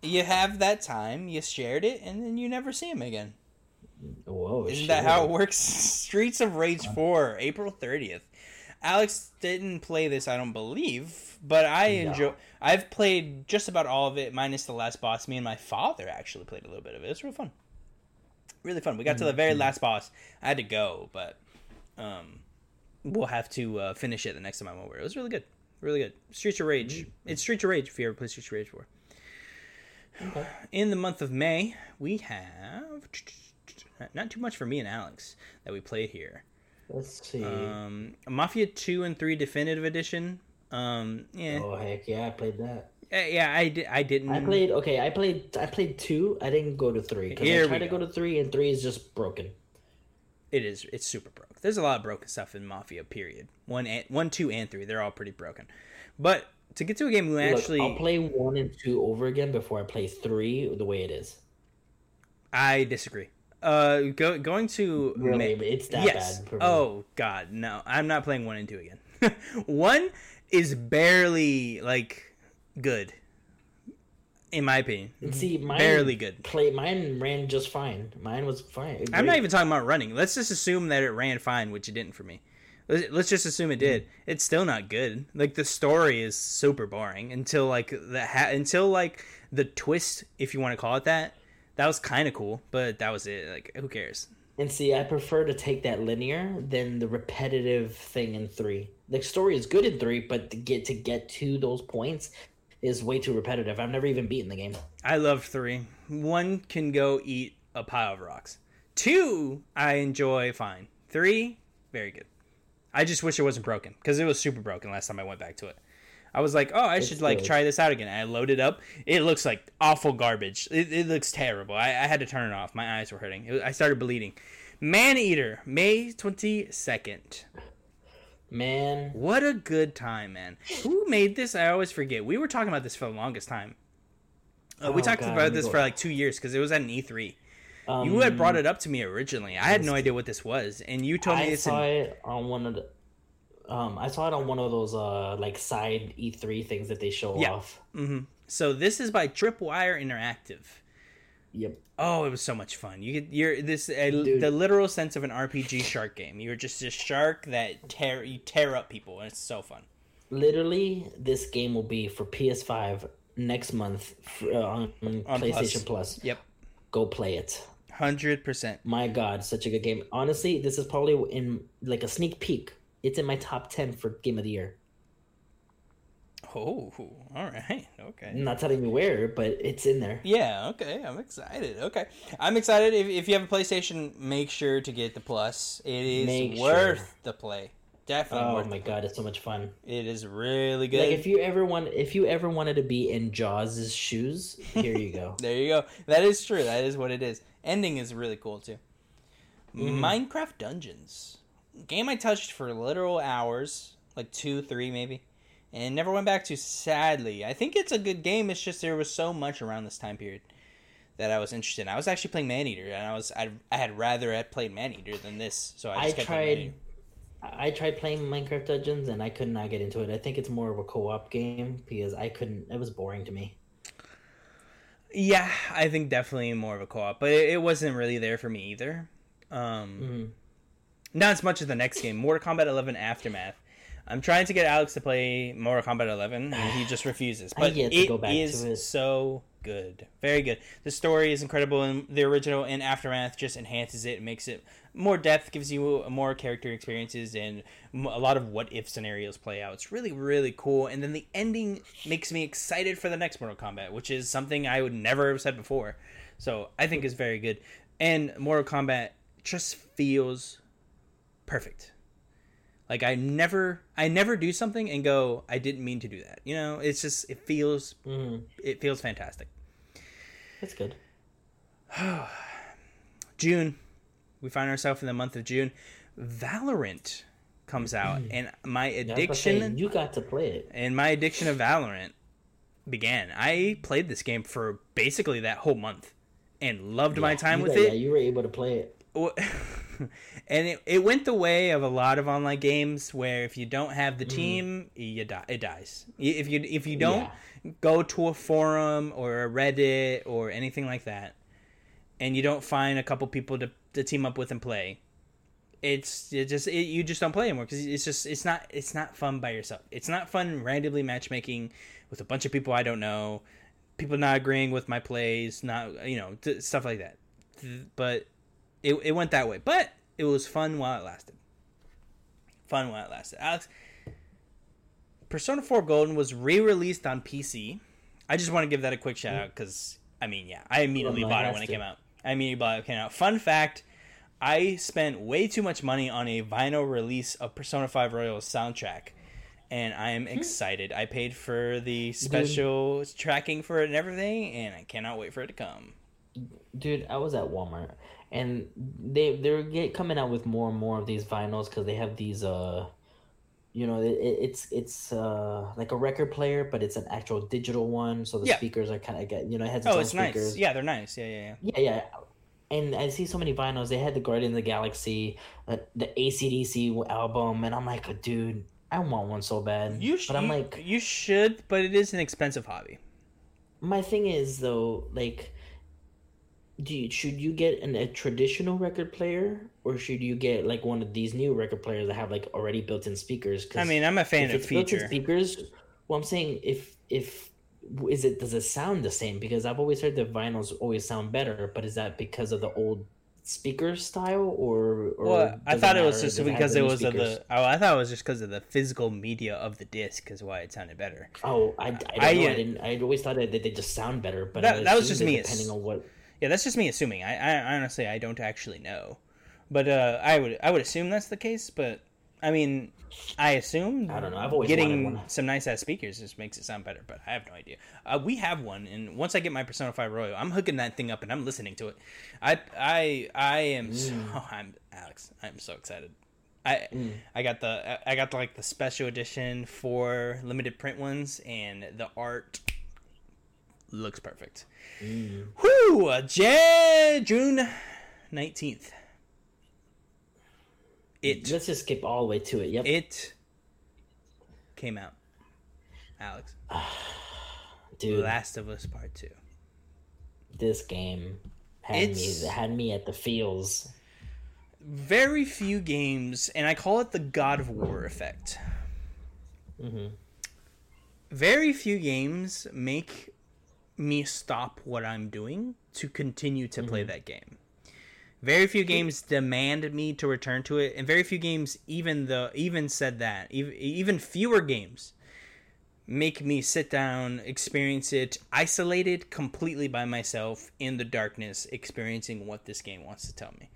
You have that time, you shared it, and then you never see him again. Whoa, isn't that how it works? Streets of Rage 4, April 30th. Alex didn't play this, I don't believe, but I've played just about all of it, minus the last boss. Me and my father actually played a little bit of it. It's real fun. Really fun. We got to the very last boss. I had to go, but we'll have to finish it the next time I'm over. It was really good. Really good. Streets of Rage. Mm-hmm. It's Streets of Rage if you ever play Streets of Rage 4. Okay. In the month of May, we have not too much for me and Alex that we played here. Let's see. Mafia 2 and 3 Definitive Edition, Yeah. Oh heck yeah, I played that. Yeah, I didn't. I played 2. I didn't go to 3 because I tried to go to 3, and 3 is just broken. It is. It's super broke. There's a lot of broken stuff in Mafia. Period. 1, 2, and 3. They're all pretty broken. But to get to a game, I'll play 1 and 2 over again before I play 3 the way it is. I disagree. Going to really, it's that bad. For me. Oh God, no! I'm not playing 1 and 2 again. 1 is barely like good, in my opinion. See, mine barely good. Mine ran just fine. Mine was fine. Great. I'm not even talking about running. Let's just assume that it ran fine, which it didn't for me. Let's just assume it did. It's still not good. Like the story is super boring until the twist, if you want to call it that. That was kind of cool, but that was it. Like, who cares? And see, I prefer to take that linear than the repetitive thing in 3. The story is good in 3, but to get to those points is way too repetitive. I've never even beaten the game. I love 3. 1 can go eat a pile of rocks. 2, I enjoy fine. 3, very good. I just wish it wasn't broken because it was super broken last time I went back to it. I was like, oh, I should like try this out again. I loaded up. It looks like awful garbage. It looks terrible. I had to turn it off. My eyes were hurting. I started bleeding. Maneater, May 22nd. Man, what a good time, man. Who made this? I always forget. We were talking about this for the longest time. About this for like 2 years because it was at an E3. You had brought it up to me originally. I had no idea what this was, and you told me I saw it on one of those like side E3 things that they show off. Mm-hmm. So this is by Tripwire Interactive. Yep. Oh, it was so much fun. The literal sense of an RPG shark game. You're just a shark that tear up people, and it's so fun. Literally, this game will be for PS5 next month on PlayStation Plus. Yep. Go play it. 100%. My God, such a good game. Honestly, this is probably in like a sneak peek. It's in my top 10 for game of the year. Oh, all right. Okay. I'm not telling you where, but it's in there. Yeah, okay. I'm excited. Okay. I'm excited. If you have a PlayStation, make sure to get the Plus. It is worth the play. Definitely worth it. Oh, my God. It's so much fun. It is really good. Like, if you ever wanted to be in Jaws' shoes, here you go. There you go. That is true. That is what it is. Ending is really cool, too. Mm-hmm. Minecraft Dungeons. Game I touched for literal hours, like 2, 3 maybe, and never went back to, sadly. I think it's a good game. It's just there was so much around this time period that I was interested in. I was actually playing Maneater, and I had rather had played Maneater than this, so I just kept playing Maneater. I tried playing Minecraft Dungeons, and I could not get into it. I think it's more of a co-op game because I couldn't. It was boring to me. Yeah, I think definitely more of a co-op, but it wasn't really there for me either. Not as much as the next game, Mortal Kombat 11 Aftermath. I'm trying to get Alex to play Mortal Kombat 11, and he just refuses. But it is so good. Very good. The story is incredible in the original, and Aftermath just enhances it and makes it more depth, gives you more character experiences, and a lot of what-if scenarios play out. It's really, really cool. And then the ending makes me excited for the next Mortal Kombat, which is something I would never have said before. So I think it's very good. And Mortal Kombat just feels perfect. Like I never do something and go, I didn't mean to do that. You know, it's just it feels fantastic. That's good. June, we find ourselves in the month of June. Valorant comes out, and my addiction. Yeah, you got to play it. And my addiction of Valorant began. I played this game for basically that whole month, and loved my time with it. Yeah, you were able to play it. And it went the way of a lot of online games where if you don't have the team, it dies. If you don't go to a forum or a Reddit or anything like that, and you don't find a couple people to team up with and play, you just don't play anymore because it's not fun by yourself. It's not fun randomly matchmaking with a bunch of people I don't know, people not agreeing with my plays, not stuff like that, but. It went that way, but it was fun while it lasted. Alex, Persona 4 Golden was re-released on PC. I just want to give that a quick shout out because, I immediately bought it when it came out. Fun fact, I spent way too much money on a vinyl release of Persona 5 Royal's soundtrack. and I am excited. I paid for the special tracking for it and everything, and I cannot wait for it to come. Dude, I was at Walmart, and they're coming out with more and more of these vinyls because they have these, you know, it's like a record player, but it's an actual digital one, so the speakers are kind of, you know, it has its own speakers. Nice. Yeah, they're nice. Yeah. And I see so many vinyls. They had the Guardians of the Galaxy, the AC/DC album, and I'm like, dude, I want one so bad. You should, but it is an expensive hobby. My thing is, though, like, should you get a traditional record player, or should you get like one of these new record players that have like already built-in speakers? 'Cause I mean, I'm a fan of feature speakers. Well, I'm saying does it sound the same? Because I've always heard that vinyls always sound better, but is that because of the old speaker style, or well, I thought it was just because it was I thought it was just because of the physical media of the disc is why it sounded better. Oh, I don't know. I always thought that they just sound better, but that was just me depending on what. Yeah, that's just me assuming. I honestly, I don't actually know, but I would assume that's the case. But I mean, I assume I don't know. I've always getting some nice ass speakers just makes it sound better. But I have no idea. We have one, and once I get my Persona 5 Royal, I'm hooking that thing up and I'm listening to it. I'm so excited. I got like the special edition for limited print ones, and the art looks perfect. Whoo! June 19th. Let's just skip all the way to it. Yep. It came out. Alex. Dude. Last of Us Part 2. This game had me at the feels. Very few games, and I call it the God of War effect. Mm-hmm. Very few games make me stop what I'm doing to continue to play that game. Very few games demand me to return to it, and very few games even fewer games make me sit down, experience it isolated completely by myself in the darkness, experiencing what this game wants to tell me.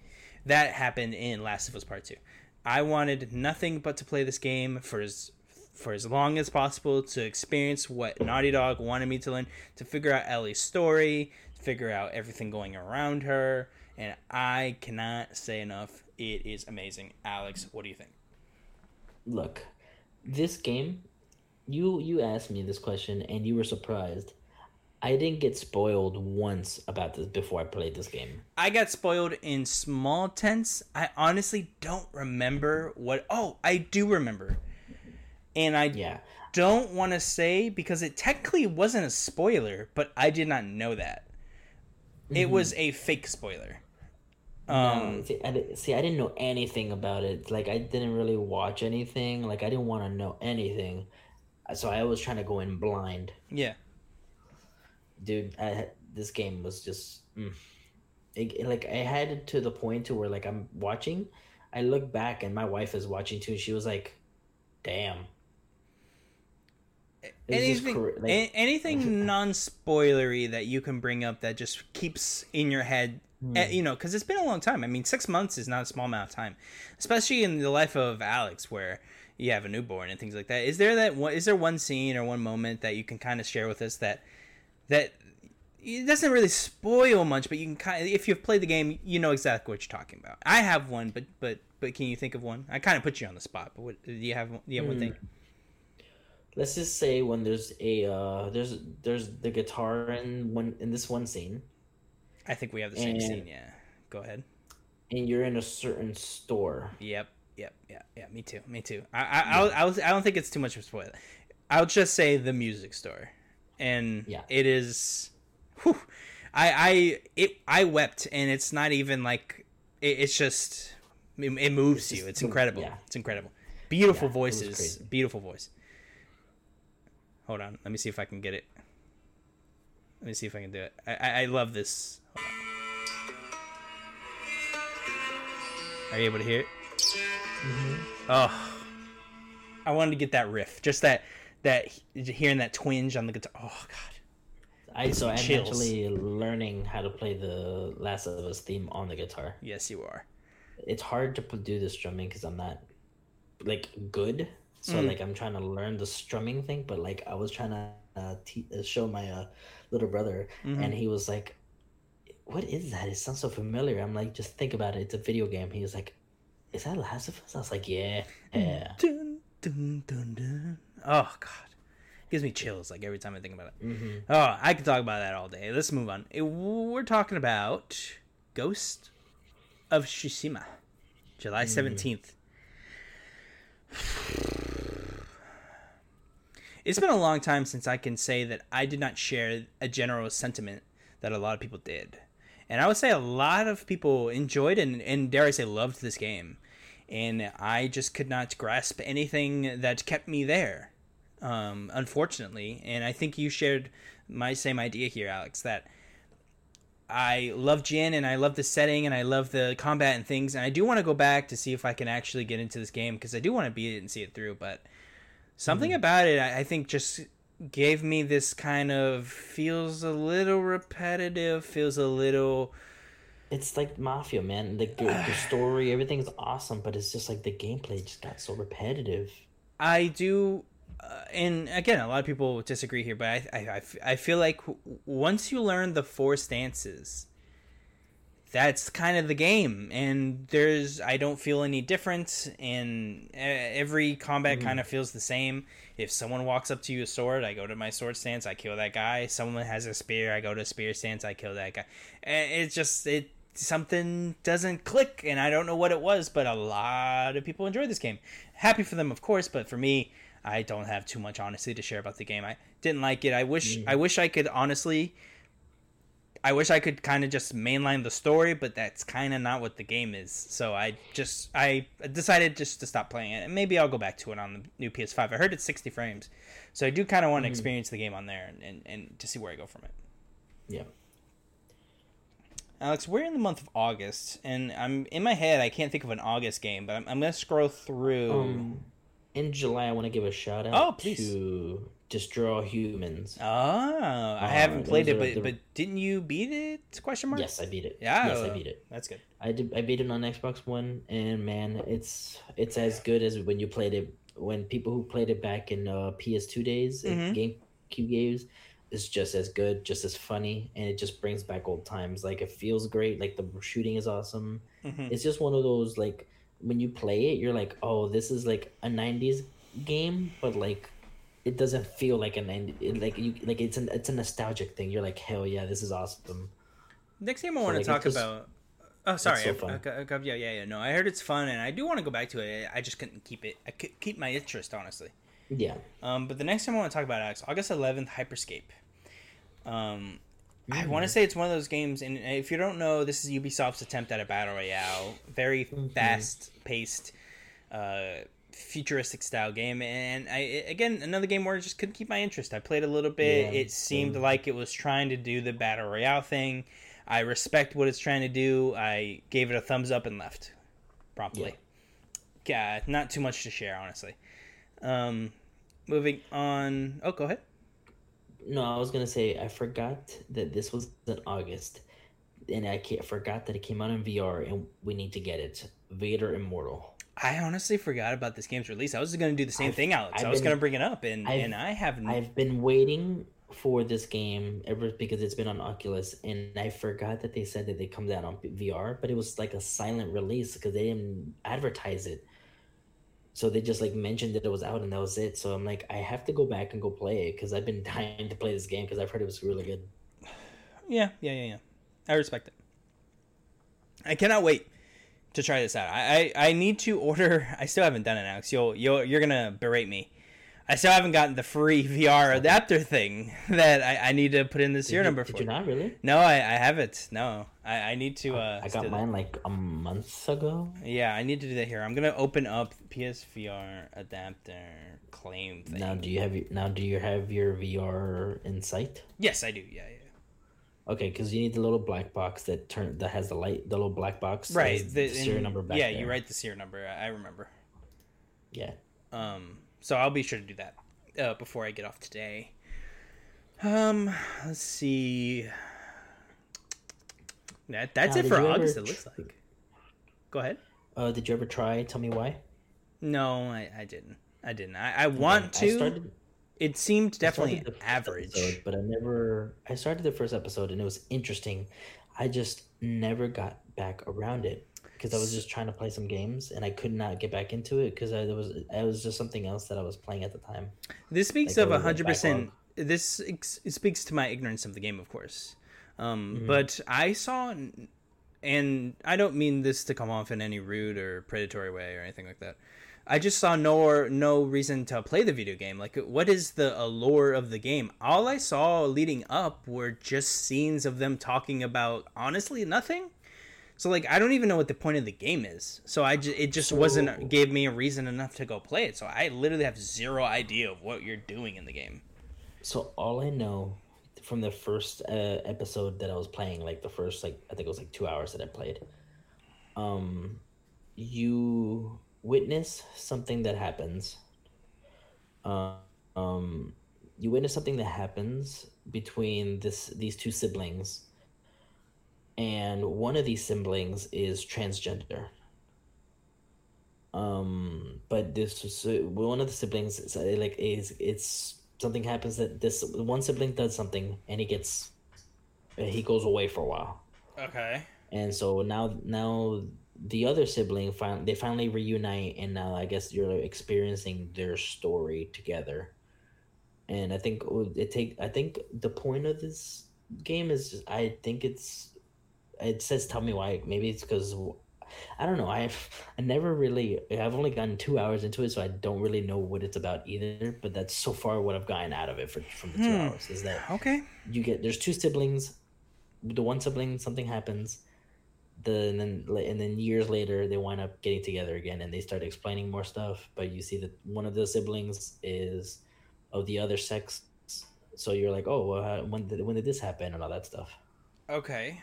That happened in Last of Us Part 2. I wanted nothing but to play this game for as long as possible, to experience what Naughty Dog wanted me to learn, to figure out Ellie's story, to figure out everything going around her, and I cannot say enough. It is amazing. Alex, what do you think? Look, this game, you asked me this question, and you were surprised. I didn't get spoiled once about this before I played this game. I got spoiled in small tense. I honestly don't remember what... Oh, I do remember. And I don't want to say, because it technically wasn't a spoiler, but I did not know that. Mm-hmm. It was a fake spoiler. I didn't know anything about it. Like, I didn't really watch anything. Like, I didn't want to know anything. So I was trying to go in blind. Yeah. Dude, this game was just... I had it to the point to where, like, I'm watching. I look back, and my wife is watching, too. She was like, damn. Anything non-spoilery that you can bring up that just keeps in your head, you know, because it's been a long time. I mean, 6 months is not a small amount of time, especially in the life of Alex, where you have a newborn and things like that. Is there one scene or one moment that you can kind of share with us that it doesn't really spoil much, but you can kind of, if you've played the game, you know exactly what you're talking about? I have one, but can you think of one? I kind of put you on the spot, but what, do you have one thing? Let's just say when there's a there's the guitar in this one scene. I think we have the same scene. Yeah, go ahead. And you're in a certain store. Yep. Me too. I don't think it's too much of a spoiler. I'll just say the music store, and it is. Whew, I wept, and it's not even like it's just it moves you. It's incredible. Yeah. It's incredible. Beautiful voices. Beautiful voice. Hold on. Let me see if I can get it. Let me see if I can do it. I love this. Hold on. Are you able to hear it? Mm-hmm. Oh, I wanted to get that riff. Just that hearing that twinge on the guitar. Oh, God. I'm actually learning how to play the Last of Us theme on the guitar. Yes, you are. It's hard to do this drumming because I'm not, like, good. So like I'm trying to learn the strumming thing, but like I was trying to show my little brother, and he was like, "What is that? It sounds so familiar." I'm like, "Just think about it. It's a video game." He was like, "Is that Last of Us?" I was like, "Yeah." Dun, dun, dun, dun. Oh God, it gives me chills like every time I think about it. Oh, I could talk about that all day. Let's move on. We're talking about Ghost of Tsushima, July 17th. It's been a long time since I can say that I did not share a general sentiment that a lot of people did. And I would say a lot of people enjoyed and dare I say loved this game. And I just could not grasp anything that kept me there, unfortunately. And I think you shared my same idea here, Alex, that I love Jin and I love the setting and I love the combat and things. And I do want to go back to see if I can actually get into this game because I do want to beat it and see it through. But something about it, I think, just gave me this kind of feels a little repetitive, feels a little... It's like Mafia, man. Like the story, everything's awesome, but it's just like the gameplay just got so repetitive. I do... and again, a lot of people disagree here, but I feel like once you learn the four stances, that's kind of the game, and I don't feel any difference, and every combat kind of feels the same. If someone walks up to you with a sword, I go to my sword stance, I kill that guy. Someone has a spear, I go to a spear stance, I kill that guy. It's just something doesn't click, and I don't know what it was, but a lot of people enjoy this game. Happy for them, of course, but for me, I don't have too much honestly to share about the game. I didn't like it. I wish I could kind of just mainline the story, but that's kind of not what the game is. So I decided just to stop playing it, and maybe I'll go back to it on the new PS5. I heard it's 60 frames, so I do kind of want to experience the game on there and to see where I go from it. Yeah. Alex, we're in the month of August, and I'm in my head. I can't think of an August game, but I'm going to scroll through. In July, I want to give a shout out to Destroy All Humans. Oh, I haven't played it, but didn't you beat it? Question mark. Yes, I beat it. Yeah, yes, I beat it. That's good. I beat it on Xbox One, and man, it's as good as when you played it. When people who played it back in PS2 days, and GameCube games, it's just as good, just as funny, and it just brings back old times. Like it feels great. Like the shooting is awesome. It's just one of those like. When you play it, you're like, oh, this is like a 90s game, but like it doesn't feel like a 90s, it's a nostalgic thing. You're like, hell yeah, this is awesome. Next game I want to talk about. Oh, sorry. So yeah. No, I heard it's fun, and I do want to go back to it. I just couldn't keep it. I could keep my interest, honestly. Yeah. But the next time I want to talk about, Alex, August 11th, Hyperscape. I want to say it's one of those games, and if you don't know, this is Ubisoft's attempt at a battle royale, very fast-paced, futuristic-style game. And again, another game where I just couldn't keep my interest. I played a little bit. Yeah, it seemed like it was trying to do the battle royale thing. I respect what it's trying to do. I gave it a thumbs up and left promptly. Yeah, not too much to share, honestly. Moving on. Oh, go ahead. No, I was going to say, I forgot that this was in August, and I forgot that it came out in VR, and we need to get it. Vader Immortal. I honestly forgot about this game's release. I was going to do the same thing, Alex. I was going to bring it up, and I haven't. I've been waiting for this game ever because it's been on Oculus, and I forgot that they said that they come out on VR, but it was like a silent release because they didn't advertise it. So they just like mentioned that it was out and that was it. So I'm like, I have to go back and go play it because I've been dying to play this game because I've heard it was really good. Yeah. I respect it. I cannot wait to try this out. I need to order. I still haven't done it, Alex. You're gonna berate me. I still haven't gotten the free VR adapter thing that I need to put in the serial number for. Did you not really? No, I haven't. No, I need to. I got mine like a month ago. Yeah, I need to do that here. I'm gonna open up PSVR adapter claim thing. Now, do you have your VR in sight? Yes, I do. Yeah. Okay, because you need the little black box that has the light. The little black box. Right. The serial number back. Yeah, there. You write the serial number. I remember. Yeah. So I'll be sure to do that before I get off today. Let's see. That's it for August, it looks like. Go ahead. Did you ever try Tell Me Why? No, I didn't. I didn't. I want to. It seemed definitely average. But I started the first episode and it was interesting. I just never got back around it because I was just trying to play some games and I could not get back into it because it was just something else that I was playing at the time. This speaks of 100%. This speaks to my ignorance of the game, of course. But I saw, and I don't mean this to come off in any rude or predatory way or anything like that. I just saw no reason to play the video game. Like, what is the allure of the game? All I saw leading up were just scenes of them talking about honestly nothing. So, like, I don't even know what the point of the game is. So it just gave me a reason enough to go play it. So I literally have zero idea of what you're doing in the game. So all I know from the first episode that I was playing, like the first, like I think it was like 2 hours that I played, you witness something that happens. You witness something that happens between these two siblings, and one of these siblings is transgender. But this one of the siblings is something happens that this one sibling does something and he goes away for a while. Okay. And so now the other sibling finally reunite, and now I guess you're experiencing their story together. And I think the point of this game is just, it says tell me why. Maybe it's because I don't know. I've only gotten 2 hours into it, so I don't really know what it's about either. But that's so far what I've gotten out of it from the 2 hours. Is that okay? There's two siblings. The one sibling, something happens. And then years later, they wind up getting together again, and they start explaining more stuff. But you see that one of the siblings is of the other sex, so you're like, oh, well, when did this happen, and all that stuff. Okay.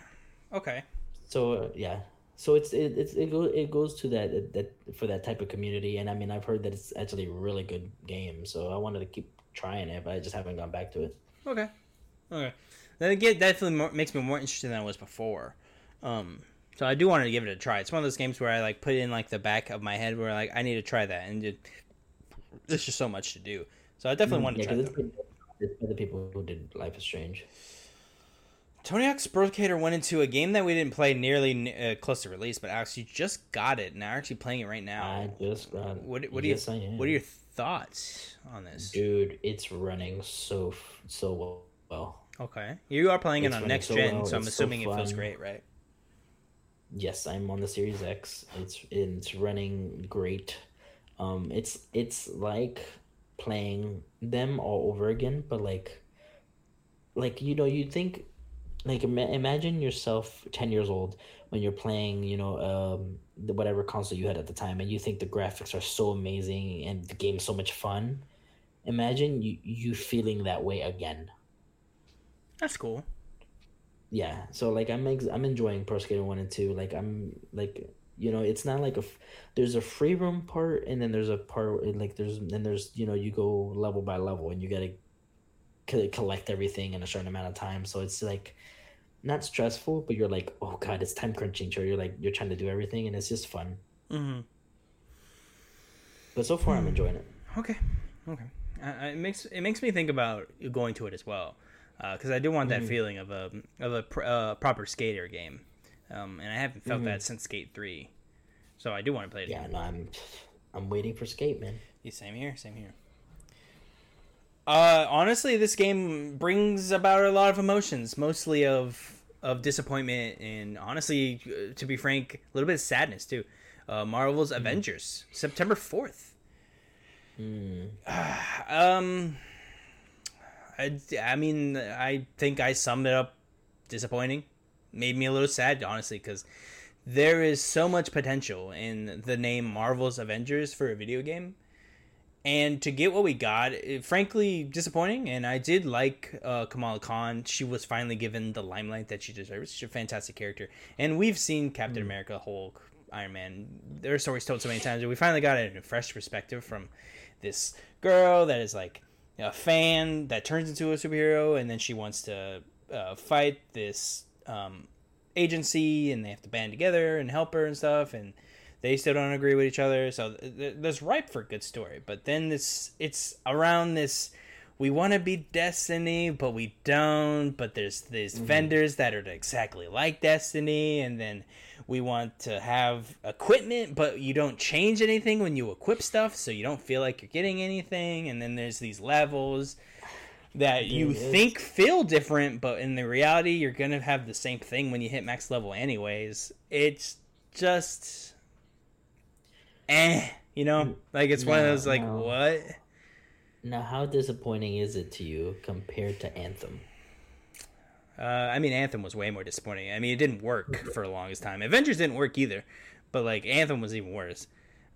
So yeah. So it goes to that for that type of community, and I mean I've heard that it's actually a really good game, so I wanted to keep trying it, but I just haven't gone back to it. Okay. Then again, that definitely makes me more interested than I was before. So I do want to give it a try. It's one of those games where I like put in like the back of my head where like I need to try that, and there's just so much to do. So I definitely want to try that. It's for the people who did Life is Strange. Tony Hawk's Pro Skater went into a game that we didn't play nearly close to release, but Alex, you just got it, and I'm actually playing it right now. I just got it. What are your thoughts on this? Dude, it's running so well. Okay. You are playing it on next gen, so I'm assuming it feels great, right? Yes, I'm on the Series X. It's running great. It's like playing them all over again, but like you'd think... Like, imagine yourself 10 years old when you're playing, whatever console you had at the time, and you think the graphics are so amazing and the game's so much fun. Imagine you feeling that way again. That's cool. Yeah. So, like, I'm enjoying Pro Skater 1 and 2. Like, it's not like there's a free roam part, and then there's a part, like, you go level by level, and you gotta collect everything in a certain amount of time, so it's like not stressful, but you're like, oh god, it's time crunching, so you're trying to do everything, and it's just fun. But so far I'm enjoying it. Okay It makes me think about going to it as well, because I do want that feeling of a proper skater game, and I haven't felt that since Skate 3, so I do want to play it again. No, I'm waiting for Skate, man. Yeah, same here. Honestly, this game brings about a lot of emotions, mostly of disappointment and, honestly, to be frank, a little bit of sadness, too. Marvel's Avengers, September 4th. I think I summed it up disappointing. Made me a little sad, honestly, because there is so much potential in the name Marvel's Avengers for a video game. And to get what we got, frankly, disappointing. And I did like Kamala Khan. She was finally given the limelight that she deserves. She's a fantastic character. And we've seen Captain America, Hulk, Iron Man. Their stories told so many times. We finally got a fresh perspective from this girl that is like a fan that turns into a superhero. And then she wants to fight this agency. And they have to band together and help her and stuff. And They still don't agree with each other. So that's ripe for a good story. But then it's around this, we want to be Destiny, but we don't. But there's these vendors that are exactly like Destiny. And then we want to have equipment, but you don't change anything when you equip stuff. So you don't feel like you're getting anything. And then there's these levels that you think feel different, but in the reality, you're going to have the same thing when you hit max level anyways. It's just... you know? Like, it's one of those, like, what? Now, how disappointing is it to you compared to Anthem? I mean, Anthem was way more disappointing. I mean, it didn't work for the longest time. Avengers didn't work either, but, like, Anthem was even worse.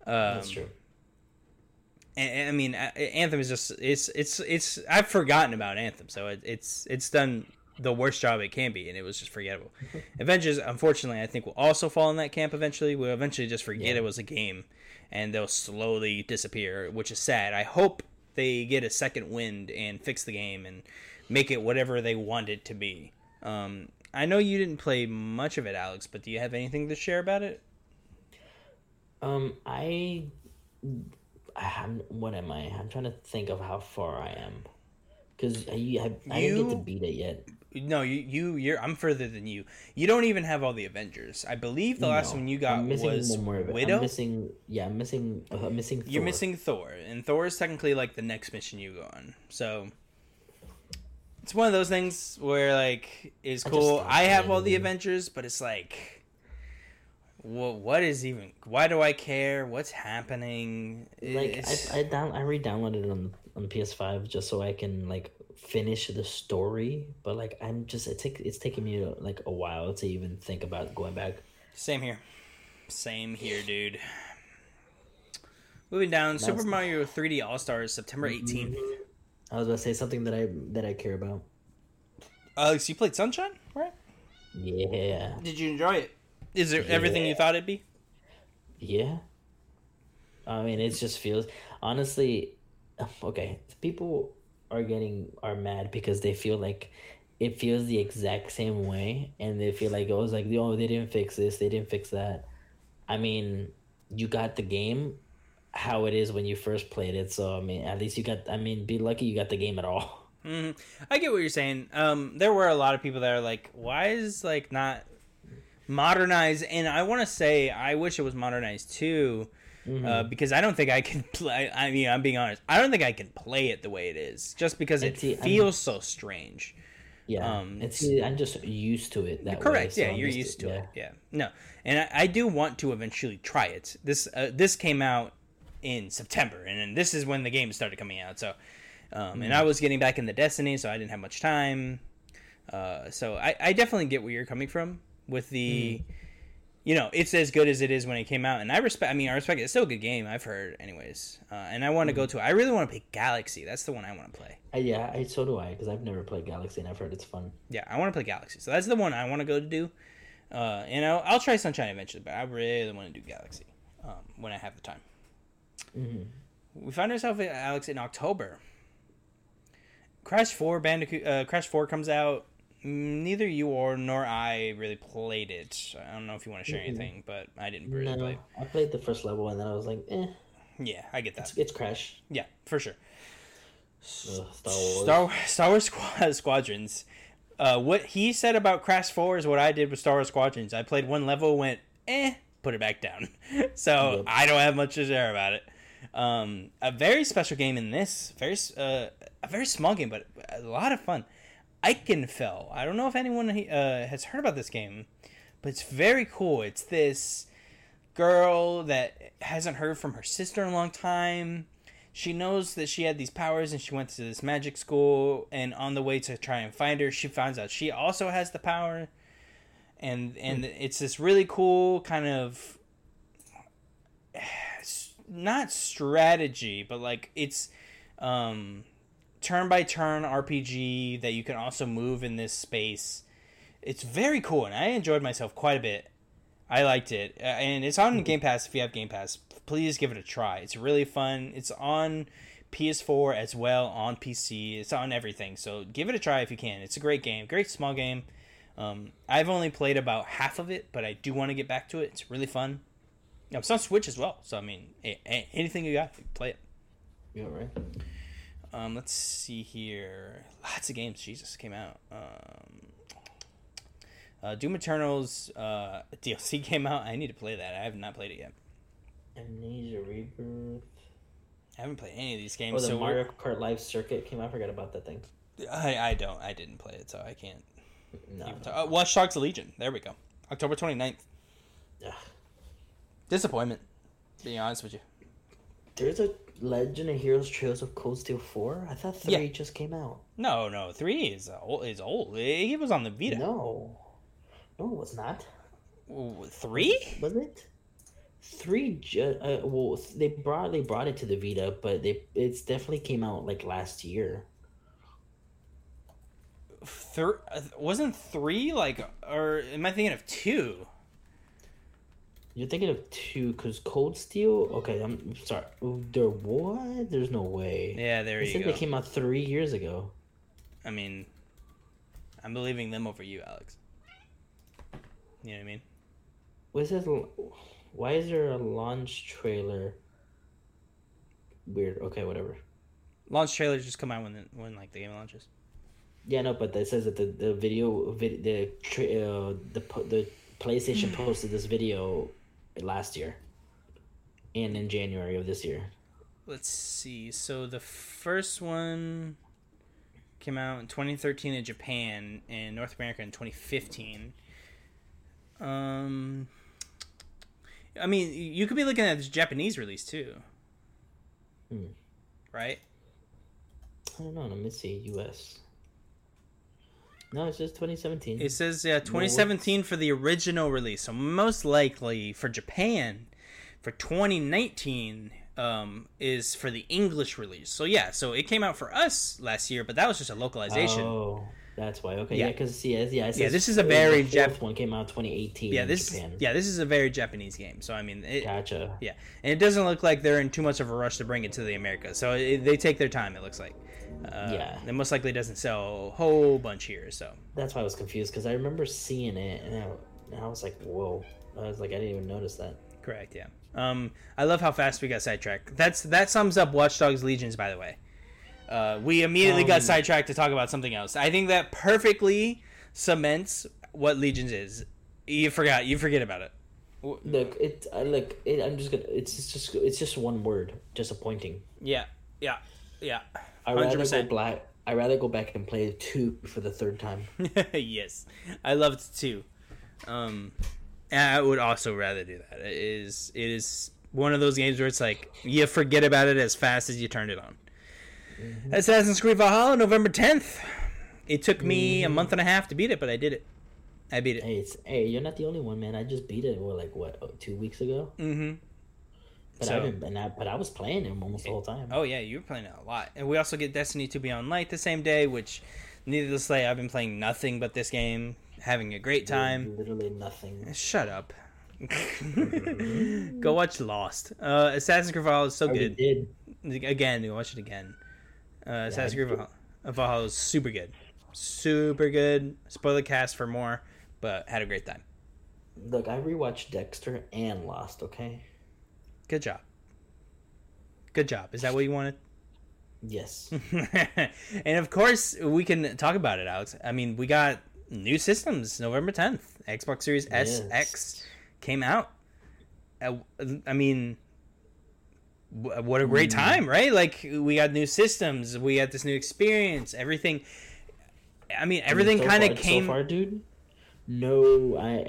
That's true. I mean, Anthem is just, it's I've forgotten about Anthem, so it's done the worst job it can be, and it was just forgettable. Avengers, unfortunately, I think will also fall in that camp eventually. We'll eventually just forget it was a game, and they'll slowly disappear, which is sad. I hope they get a second wind and fix the game and make it whatever they want it to be. I know you didn't play much of it, Alex, but do you have anything to share about it? What am I? I'm trying to think of how far I am, because I didn't get to beat it yet. No, you're. I'm further than you. You don't even have all the Avengers. I believe the last one you got was Widow. I'm missing Thor. You're missing Thor, and Thor is technically like the next mission you go on. So it's one of those things where like it's cool. I have all the Avengers, but it's like, what is even? Why do I care? What's happening? It's... Like I re-downloaded it on the PS5 just so I can like finish the story. But like I'm just it's taking me like a while to even think about going back. Same here, dude. Moving down, that's... Super Mario 3D All Stars, September 18th. I was about to say something that I care about. Alex, you played Sunshine, right? Yeah. Did you enjoy it? Is it everything you thought it'd be? Yeah. I mean, it just feels... Honestly, okay, people are mad because they feel like it feels the exact same way, and they feel like, they didn't fix this, they didn't fix that. I mean, you got the game how it is when you first played it, so, I mean, at least be lucky you got the game at all. Mm-hmm. I get what you're saying. There were a lot of people that are like, why is, like, not... modernized, and I want to say I wish it was modernized too, because I don't think I can play. I mean, I'm being honest. I don't think I can play it the way it is, just because feels so strange. Yeah, I'm just used to it. That correct. Way, so yeah, you're used to it. Yeah. No, and I do want to eventually try it. This came out in September, and then this is when the game started coming out. So, and I was getting back into Destiny, so I didn't have much time. So I definitely get where you're coming from. With the, you know, it's as good as it is when it came out, and I respect it. It's still a good game, I've heard, anyways. And I want to go to. I really want to play Galaxy. That's the one I want to play. So do I, because I've never played Galaxy, and I've heard it's fun. Yeah, I want to play Galaxy, so that's the one I want to go to do. And I'll try Sunshine eventually, but I really want to do Galaxy when I have the time. Mm-hmm. We found ourselves, Alex, in October. Crash 4 comes out. Neither you nor I really played it. I don't know if you want to share anything, but I didn't really play it. I played the first level, and then I was like, eh. Yeah, I get that. It's Crash. Yeah, for sure. Star Wars Squadrons. What he said about Crash 4 is what I did with Star Wars Squadrons. I played one level, went, put it back down. So yep. I don't have much to share about it. A very special game in this. A very small game, but a lot of fun. Eichenfell. I don't know if anyone has heard about this game, but it's very cool. It's this girl that hasn't heard from her sister in a long time. She knows that she had these powers, and she went to this magic school, and on the way to try and find her, she finds out she also has the power. And it's this really cool kind of... not strategy, but like it's... turn-by-turn RPG that you can also move in this space. It's very cool, and I enjoyed myself quite a bit. I liked it. And it's on Game Pass. If you have Game Pass, please give it a try. It's really fun. It's on PS4 as well, on PC. It's on everything, so give it a try if you can. It's a great game. Great small game. I've only played about half of it, but I do want to get back to it. It's really fun. No, it's on Switch as well. So I mean, anything you got, play it. Yeah, right. Let's see here. Lots of games. Jesus, came out. Doom Eternal's DLC came out. I need to play that. I have not played it yet. Amnesia Rebirth. I haven't played any of these games. Oh, the Mario Kart Live Circuit came out. I forgot about that thing. I didn't play it, so I can't. No. Watch Dogs: Legion. There we go. October 29th. Ugh. Disappointment, being honest with you. There's a Legend of Heroes Trails of Cold Steel 4? I thought 3 just came out. No. 3 is old. It was on the Vita. No, it was not. 3? Wasn't it? 3 just... they brought it to the Vita, but it's definitely came out, like, last year. Wasn't 3, like... Or am I thinking of 2? You're thinking of 2, because Cold Steel... Okay, I'm sorry. There what? There's no way. Yeah, you go. They came out 3 years ago. I mean, I'm believing them over you, Alex. You know what I mean? Why is there a launch trailer? Weird. Okay, whatever. Launch trailers just come out when the game launches. Yeah, no, but it says that the PlayStation posted this video last year and in January of this year. Let's see. So the first one came out in 2013 in Japan and North America in 2015. I mean, you could be looking at the Japanese release too. Right? I don't know. Let me see. U.S. No, it says 2017. It says, 2017 for the original release. So most likely for Japan, for 2019 is for the English release. So yeah, so it came out for us last year, but that was just a localization. Oh, that's why. Okay, yeah, because this is a very Japanese one. Came out 2018. Yeah, this in Japan. This is a very Japanese game. So I mean, gotcha. Yeah, and it doesn't look like they're in too much of a rush to bring it to the Americas. So they take their time. It looks like. It most likely doesn't sell a whole bunch here, so that's why I was confused, because I remember seeing it and I was like, whoa. I was like, I didn't even notice that. Correct, yeah. I love how fast we got sidetracked. That sums up Watch Dogs Legions, by the way. We immediately got sidetracked to talk about something else. I think that perfectly cements what Legions is. You forget about it. Look, it's just one word, disappointing. Yeah. 100%. I'd rather go back and play 2 for the third time. Yes. I loved 2. And I would also rather do that. It is one of those games where it's like, you forget about it as fast as you turned it on. Mm-hmm. Assassin's Creed Valhalla, November 10th. It took me a month and a half to beat it, but I did it. I beat it. Hey, you're not the only one, man. I just beat it, 2 weeks ago? Mm-hmm. But I was playing him almost the whole time. Oh yeah, you were playing it a lot. And we also get Destiny 2 Beyond Light the same day, which, needless to say, I've been playing nothing but this game, having a great time. Literally nothing. Shut up. Go watch Lost. Assassin's Creed Valhalla is so good. Did. Again, you watch it again. Assassin's Creed Valhalla is super good. Super good. Spoiler cast for more, but had a great time. Look, I rewatched Dexter and Lost, okay? Good job. Is that what you wanted? Yes. And of course, we can talk about it, Alex. I mean, we got new systems November 10th. Xbox Series S, X came out. I mean, what a great time, right? Like, we got new systems. We got this new experience. Everything. I mean, everything kind of came. So far, dude? No, I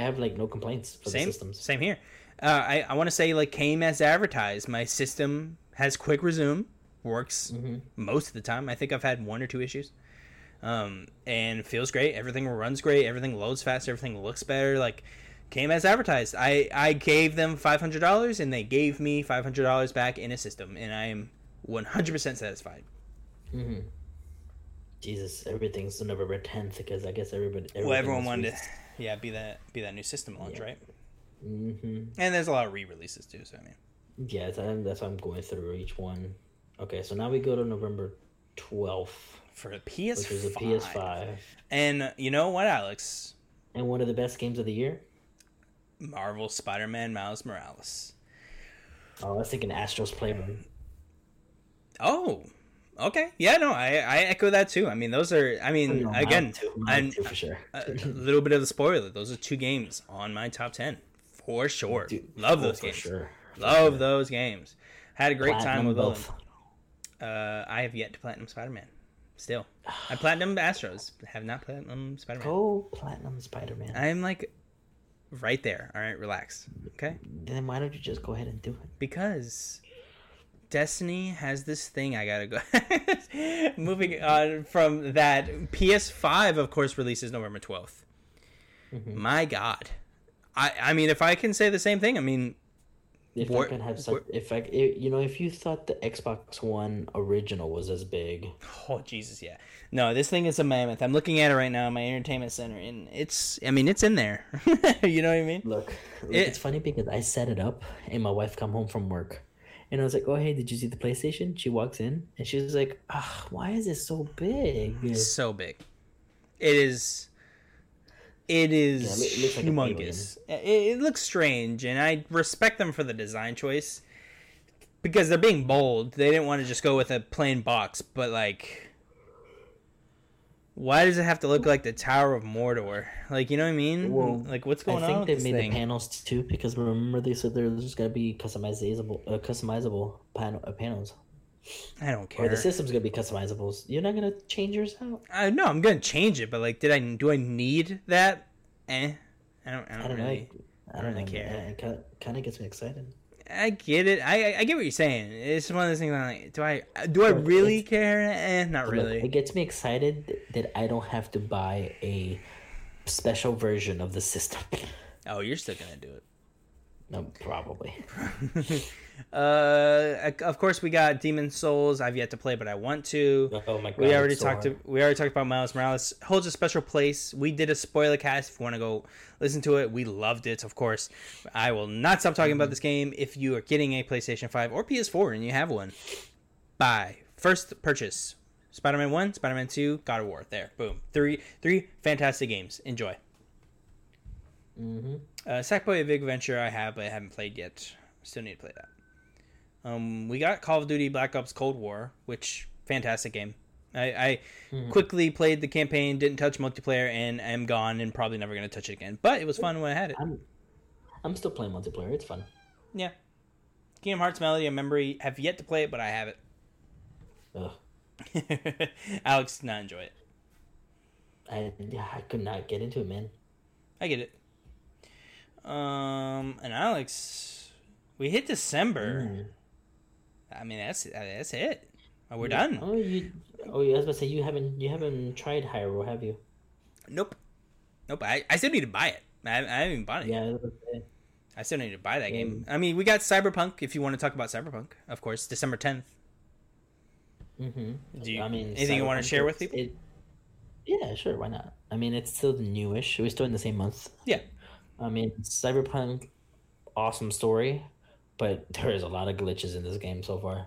have, no complaints for the systems. Same here. I want to say, came as advertised. My system has quick resume, works most of the time. I think I've had 1 or 2 issues. And feels great. Everything runs great. Everything loads fast. Everything looks better. Came as advertised. I gave them $500, and they gave me $500 back in a system, and I am 100% satisfied. Mm-hmm. Jesus, everything's November 10th, because I guess everyone wanted to... Yeah, be that new system launch, right? Mm-hmm. And there's a lot of re-releases too, so I mean... Yeah, that's why I'm going through each one. Okay, so now we go to November 12th. For a PS5. Which is a PS5. And you know what, Alex? And one of the best games of the year? Marvel Spider-Man Miles Morales. Oh, I was thinking Astro's Playroom. Oh, okay. Yeah, no, I echo that too. I mean, those are, I mean, no, again, mine too, for sure. A little bit of a spoiler. Those are two games on my top 10 for sure. Dude, love those games. Sure. Love those games. Had a great time with both. I have yet to platinum Spider-Man. Still, I platinum Astros. Have not platinum Spider-Man. Go platinum Spider-Man. I'm like right there. All right, relax. Okay. Then why don't you just go ahead and do it? Because Destiny has this thing I gotta go. Moving on from that, PS5 of course releases November 12th. Mm-hmm. My God, I mean, if I can say the same thing, I mean. If I can have such, if you thought the Xbox One original was as big, oh Jesus, yeah, no, this thing is a mammoth. I'm looking at it right now in my entertainment center, and it's in there. You know what I mean? Look, it's funny because I set it up, and my wife come home from work, and I was like, "Oh hey, did you see the PlayStation?" She walks in, and she's like, "Ah, why is it so big? It's so big. It is." It is humongous. Like it looks strange, and I respect them for the design choice because they're being bold. They didn't want to just go with a plain box, but like, why does it have to look like the Tower of Mordor? Like, you know what I mean? Well, like, what's going on? I think they made the panels too, because remember they said there's gonna be customizable panels. I don't care. Or the system's gonna be customizable. You're not gonna change yours out? No, I'm gonna change it, but like, do I need that? I don't really care. It kind of gets me excited. I get it. I get what you're saying. It's one of those things. I'm like, do I really care? Not really. It gets me excited that I don't have to buy a special version of the system. Oh, you're still gonna do it. No, probably. Of course, we got Demon Souls. I've yet to play, but I want to. Oh my God! We already talked about Miles Morales. Holds a special place. We did a spoiler cast. If you want to go listen to it, we loved it. Of course, I will not stop talking about this game. If you are getting a PlayStation 5 or PS4 and you have one, buy first purchase. Spider-Man 1, Spider-Man 2, God of War. There, boom. Three fantastic games. Enjoy. Mm-hmm. Sackboy: A Big Adventure I have, but I haven't played yet. Still need to play that. We got Call of Duty Black Ops Cold War, which fantastic game. I quickly played the campaign, didn't touch multiplayer, and am gone and probably never going to touch it again. But it was fun when I had it. I'm still playing multiplayer. It's fun. Yeah. Kingdom Hearts Melody and Memory, have yet to play it, but I have it. Ugh. Alex did not enjoy it. I could not get into it, man. I get it. And Alex, we hit December. I mean, that's it. We're done. I was about to say you haven't tried Hyrule, have you? Nope. I still need to buy it. I haven't even bought it yet. I still need to buy that game. I mean, we got Cyberpunk. If you want to talk about Cyberpunk, of course, December 10th. Mm-hmm. Anything you want to share with people? Yeah, sure. Why not? I mean, it's still newish. We're still in the same month. Yeah. I mean, Cyberpunk, awesome story, but there is a lot of glitches in this game so far.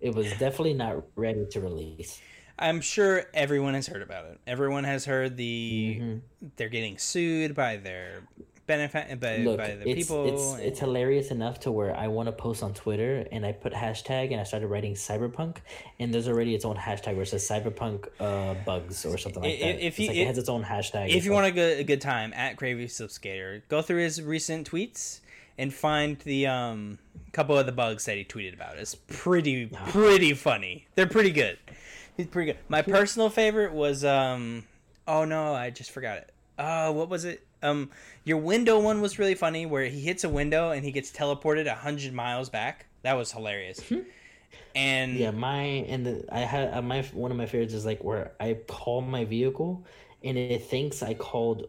It was definitely not ready to release. I'm sure everyone has heard about it. Everyone has heard they're getting sued by their people. It's hilarious enough to where I want to post on Twitter, and I put hashtag, and I started writing Cyberpunk, and there's already its own hashtag where it says Cyberpunk bugs or something like that. It has its own hashtag. If you want a good time, at @CravySubskater, go through his recent tweets and find the couple of the bugs that he tweeted about. It's pretty funny. They're pretty good. He's pretty good. My personal favorite was oh no, I just forgot it. What was it? Your window one was really funny, where he hits a window and he gets teleported 100 miles back. That was hilarious. And yeah, one of my favorites is like where I call my vehicle and it thinks I called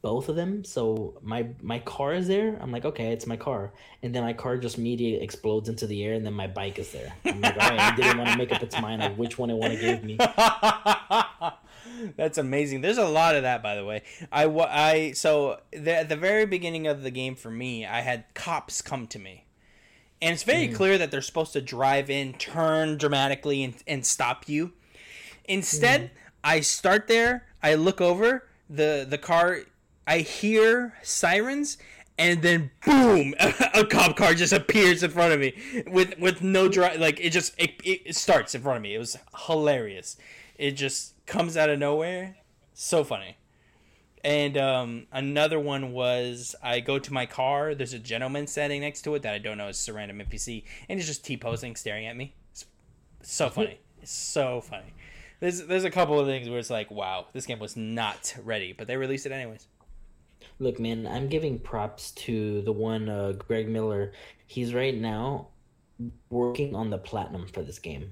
both of them. So my car is there. I'm like, okay, it's my car, and then my car just immediately explodes into the air, and then my bike is there. I'm like, all right, I didn't want to make up its mind of which one it want to give me. That's amazing. There's a lot of that, by the way. At the very beginning of the game for me, I had cops come to me, and it's very clear that they're supposed to drive in, turn dramatically, and stop you. Instead, I start there. I look over the car. I hear sirens, and then boom, a cop car just appears in front of me with no drive. Like it starts in front of me. It was hilarious. It just comes out of nowhere. So funny. And another one was I go to my car. There's a gentleman standing next to it that I don't know is a random NPC, and he's just T-posing, staring at me. It's so funny. It's so funny. There's a couple of things where it's like, wow, this game was not ready, but they released it anyways. Look, man, I'm giving props to the one Greg Miller. He's right now working on the platinum for this game.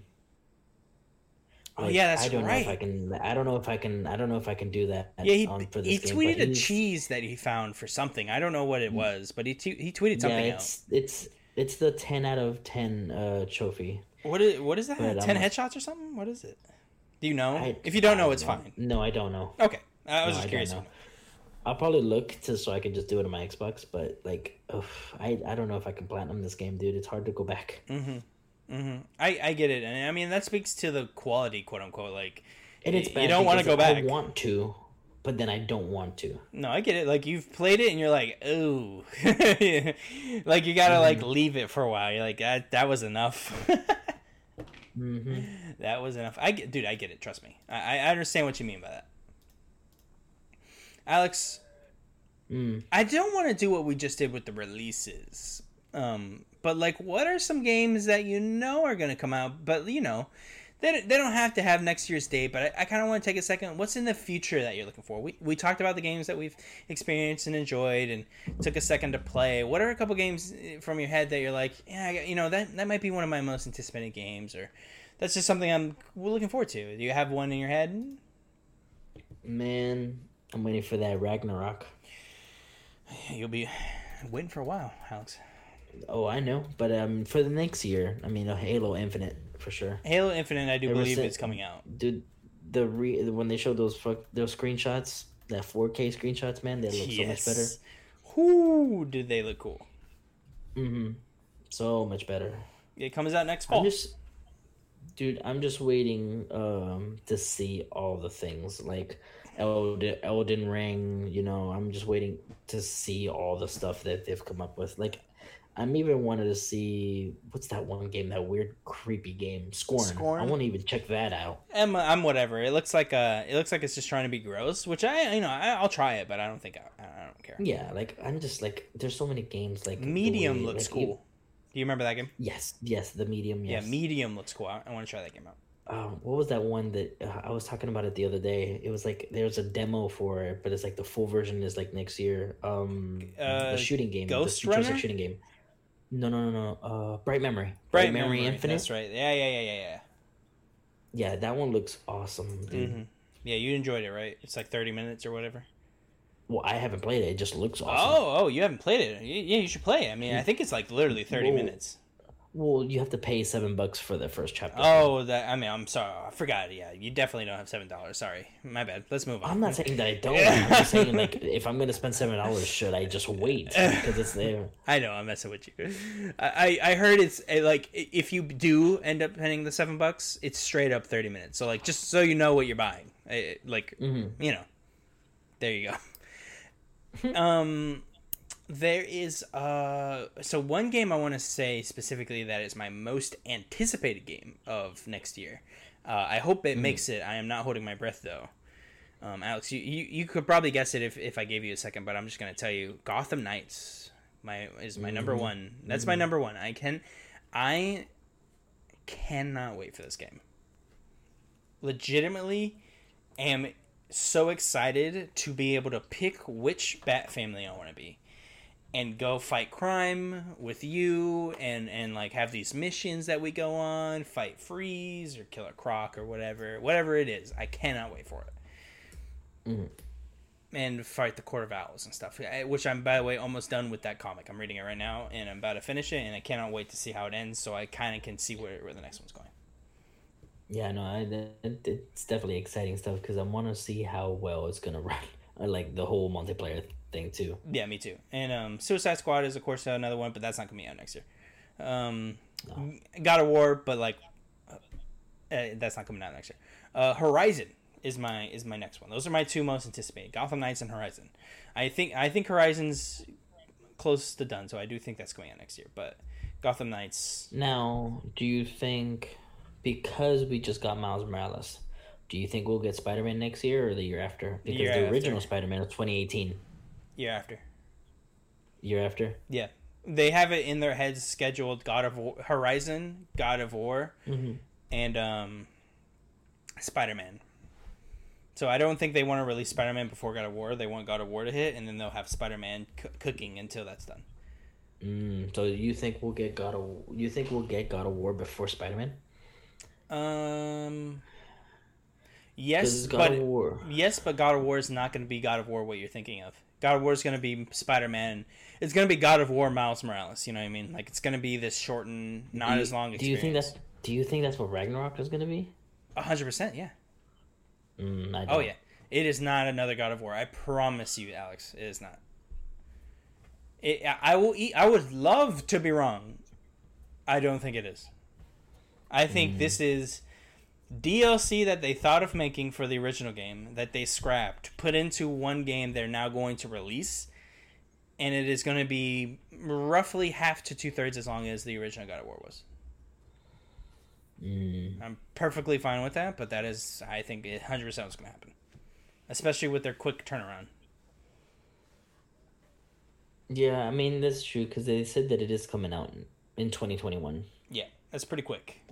Like, oh yeah, that's right. I don't know if I can do that. Yeah, he tweeted a cheese that he found for something. I don't know what it was, but he tweeted something else. It's the 10 out of 10 trophy. What is that? But 10 headshots or something? What is it? Do you know? If you don't know, it's fine. No, I don't know. Okay, I was just curious. I'll probably look so I can just do it on my Xbox. But like, I don't know if I can platinum this game, dude. It's hard to go back. Mm-hmm. Mm-hmm. I get it, and I mean that speaks to the quality, quote unquote. Like, and it's bad, you don't want to go back. I want to, but then I don't want to. No, I get it. Like you've played it, and you're like, ooh, like you gotta like leave it for a while. You're like, that was enough. Mm-hmm. That was enough. I get it. Trust me, I understand what you mean by that, Alex. I don't want to do what we just did with the releases. But, like, what are some games that you know are going to come out, but, you know, they don't have to have next year's date, but I kind of want to take a second. What's in the future that you're looking for? We talked about the games that we've experienced and enjoyed and took a second to play. What are a couple games from your head that you're like, yeah, you know, that might be one of my most anticipated games, or that's just something I'm looking forward to? Do you have one in your head? Man, I'm waiting for that Ragnarok. You'll be waiting for a while, Alex. Oh, I know, but for the next year, I mean, Halo Infinite for sure. Halo Infinite, I do believe it's coming out. Dude, when they showed those screenshots, that 4K screenshots, man, they look so much better. Whoo, did they look cool? Mm-hmm. So much better. It comes out next fall. I'm just waiting to see all the things like Elden Ring. You know, I'm just waiting to see all the stuff that they've come up with, like. I'm even wanted to see what's that one game, that weird creepy game, Scorn. I want to even check that out. I'm whatever. It looks like it's just trying to be gross, which I'll try it, but I don't think I don't care. Yeah, like I'm just like there's so many games like Medium looks like, cool. Do you remember that game? Yes, the Medium. Yes. Yeah, Medium looks cool. I want to try that game out. What was that one that I was talking about it the other day? It was like there's a demo for it, but it's like the full version is like next year. The shooting game, Ghost the futuristic shooting game. No. Bright Memory. Bright Memory Infinite. That's right. Yeah. Yeah, that one looks awesome, dude. Mm-hmm. Yeah, you enjoyed it, right? It's like 30 minutes or whatever. Well, I haven't played it. It just looks awesome. Oh, you haven't played it. Yeah, you should play it. I mean, I think it's like literally 30 minutes. Well, you have to pay $7 for the first chapter. Oh, I'm sorry. I forgot. Yeah, you definitely don't have $7. Sorry. My bad. Let's move on. I'm not saying that I don't. I'm just saying, like, if I'm going to spend $7, should I just wait? Because it's there. I know. I'm messing with you. I heard it's, like, if you do end up paying the $7, it's straight up 30 minutes. So, like, just so you know what you're buying. You know. There you go. There is so one game I want to say specifically that is my most anticipated game of next year. I hope it makes it. I am not holding my breath though. Alex, you could probably guess it if I gave you a second, but I'm just gonna tell you. Gotham Knights is my number one. That's my number one. I cannot wait for this game. Legitimately, am so excited to be able to pick which Bat family I want to be. And go fight crime with you and like have these missions that we go on, fight Freeze or Killer Croc or whatever it is. I cannot wait for it. And fight the Court of Owls and stuff, which I'm, by the way, almost done with that comic. I'm reading it right now and I'm about to finish it and I cannot wait to see how it ends so I kind of can see where the next one's going. Yeah, no, it's definitely exciting stuff because I want to see how well it's going to run. I like the whole multiplayer thing too. Yeah, me too. And Suicide Squad is of course another one, but that's not gonna be out next year. No. God of War, but like that's not coming out next year. Horizon is my next one. Those are my two most anticipated: Gotham Knights and Horizon. I think Horizon's close to done, so I do think that's coming out next year. But Gotham Knights. Now, do you think, because we just got Miles Morales, do you think we'll get Spider-Man next year or the year after? Because the original Spider-Man was 2018. Year after. Year after? Yeah. They have it in their heads scheduled God of War, Horizon, God of War, and Spider-Man. So I don't think they want to release Spider-Man before God of War. They want God of War to hit, and then they'll have Spider-Man cooking until that's done. So you think we'll get God of War before Spider-Man? Yes, but God of War is not going to be God of War what you're thinking of. God of War is going to be Spider-Man. It's going to be God of War Miles Morales. You know what I mean? Like, it's going to be this shortened, not as long experience. Do you think that's what Ragnarok is going to be? 100%, yeah. Oh, yeah. It is not another God of War. I promise you, Alex. It is not. I would love to be wrong. I don't think it is. I think this is DLC that they thought of making for the original game that they scrapped, put into one game they're now going to release, and it is going to be roughly half to two-thirds as long as the original God of War was. I'm perfectly fine with that, but that is, I think, 100% what's going to happen, especially with their quick turnaround. Yeah, I mean, that's true, because they said that it is coming out in 2021. Yeah, that's pretty quick.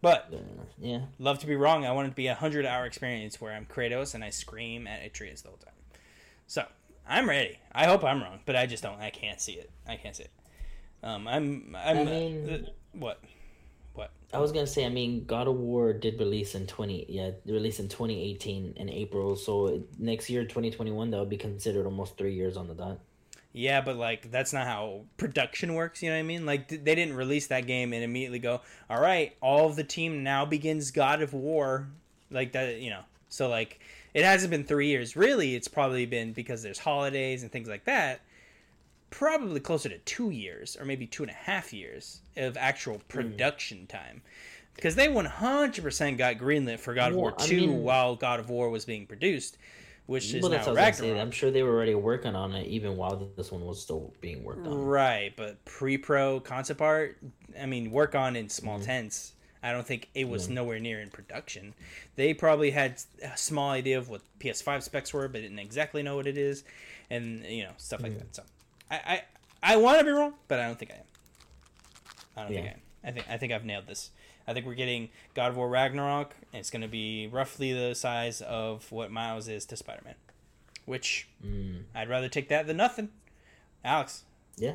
But, yeah, love to be wrong. I want it to be a 100-hour experience where I'm Kratos and I scream at Atreus the whole time. So, I'm ready. I hope I'm wrong, but I just don't. I can't see it. What? I was going to say, I mean, God of War did release in 2018 in April, so next year, 2021, that would be considered almost 3 years on the dot. Yeah, but, like, that's not how production works, you know what I mean? Like, they didn't release that game and immediately go, all right, all of the team now begins God of War. Like, that, you know. So, like, it hasn't been 3 years. Really, it's probably been, because there's holidays and things like that, probably closer to 2 years or maybe 2.5 years of actual production time. Because they 100% got greenlit for God of War 2 while God of War was being produced. Which is now Ragnarok. I'm sure they were already working on it even while this one was still being worked on. Right, but pre-pro concept art, I mean, work on in small tents. I don't think it was nowhere near in production. They probably had a small idea of what PS5 specs were, but didn't exactly know what it is, and, you know, stuff like that. So, I want to be wrong, but I don't think I am. I don't think I am. I think I've nailed this. I think we're getting God of War Ragnarok, and it's going to be roughly the size of what Miles is to Spider-Man, which I'd rather take that than nothing. Alex. Yeah.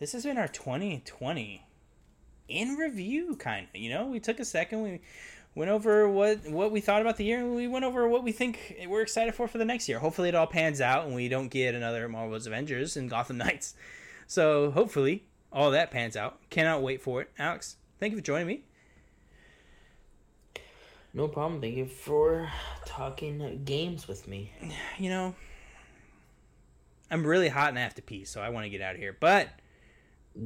This has been our 2020 in review, kind of. You know, we took a second. We went over what we thought about the year, and we went over what we think we're excited for the next year. Hopefully it all pans out and we don't get another Marvel's Avengers and Gotham Knights. So hopefully all that pans out. Cannot wait for it. Alex, thank you for joining me. No problem. Thank you for talking games with me. You know, I'm really hot and I have to pee, so I want to get out of here. But,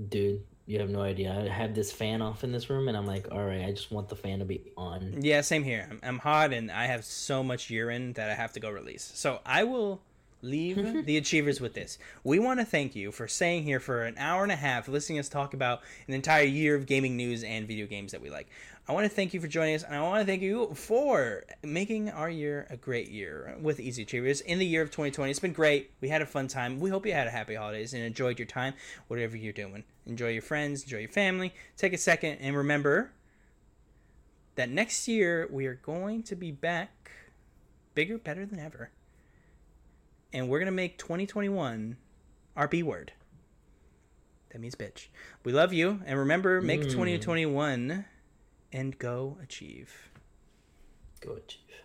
dude, you have no idea. I have this fan off in this room, and I'm like, all right, I just want the fan to be on. Yeah, same here. I'm hot, and I have so much urine that I have to go release. So I will leave the Achievers with this. We want to thank you for staying here for an hour and a half, listening to us talk about an entire year of gaming news and video games that we like. I want to thank you for joining us, and I want to thank you for making our year a great year with Easy Achievers in the year of 2020. It's been great. We had a fun time. We hope you had a happy holidays and enjoyed your time, whatever you're doing. Enjoy your friends, enjoy your family. Take a second and remember that next year we are going to be back bigger, better than ever. And we're going to make 2021 our B word. That means bitch. We love you. And remember, make 2021 and go achieve. Go achieve.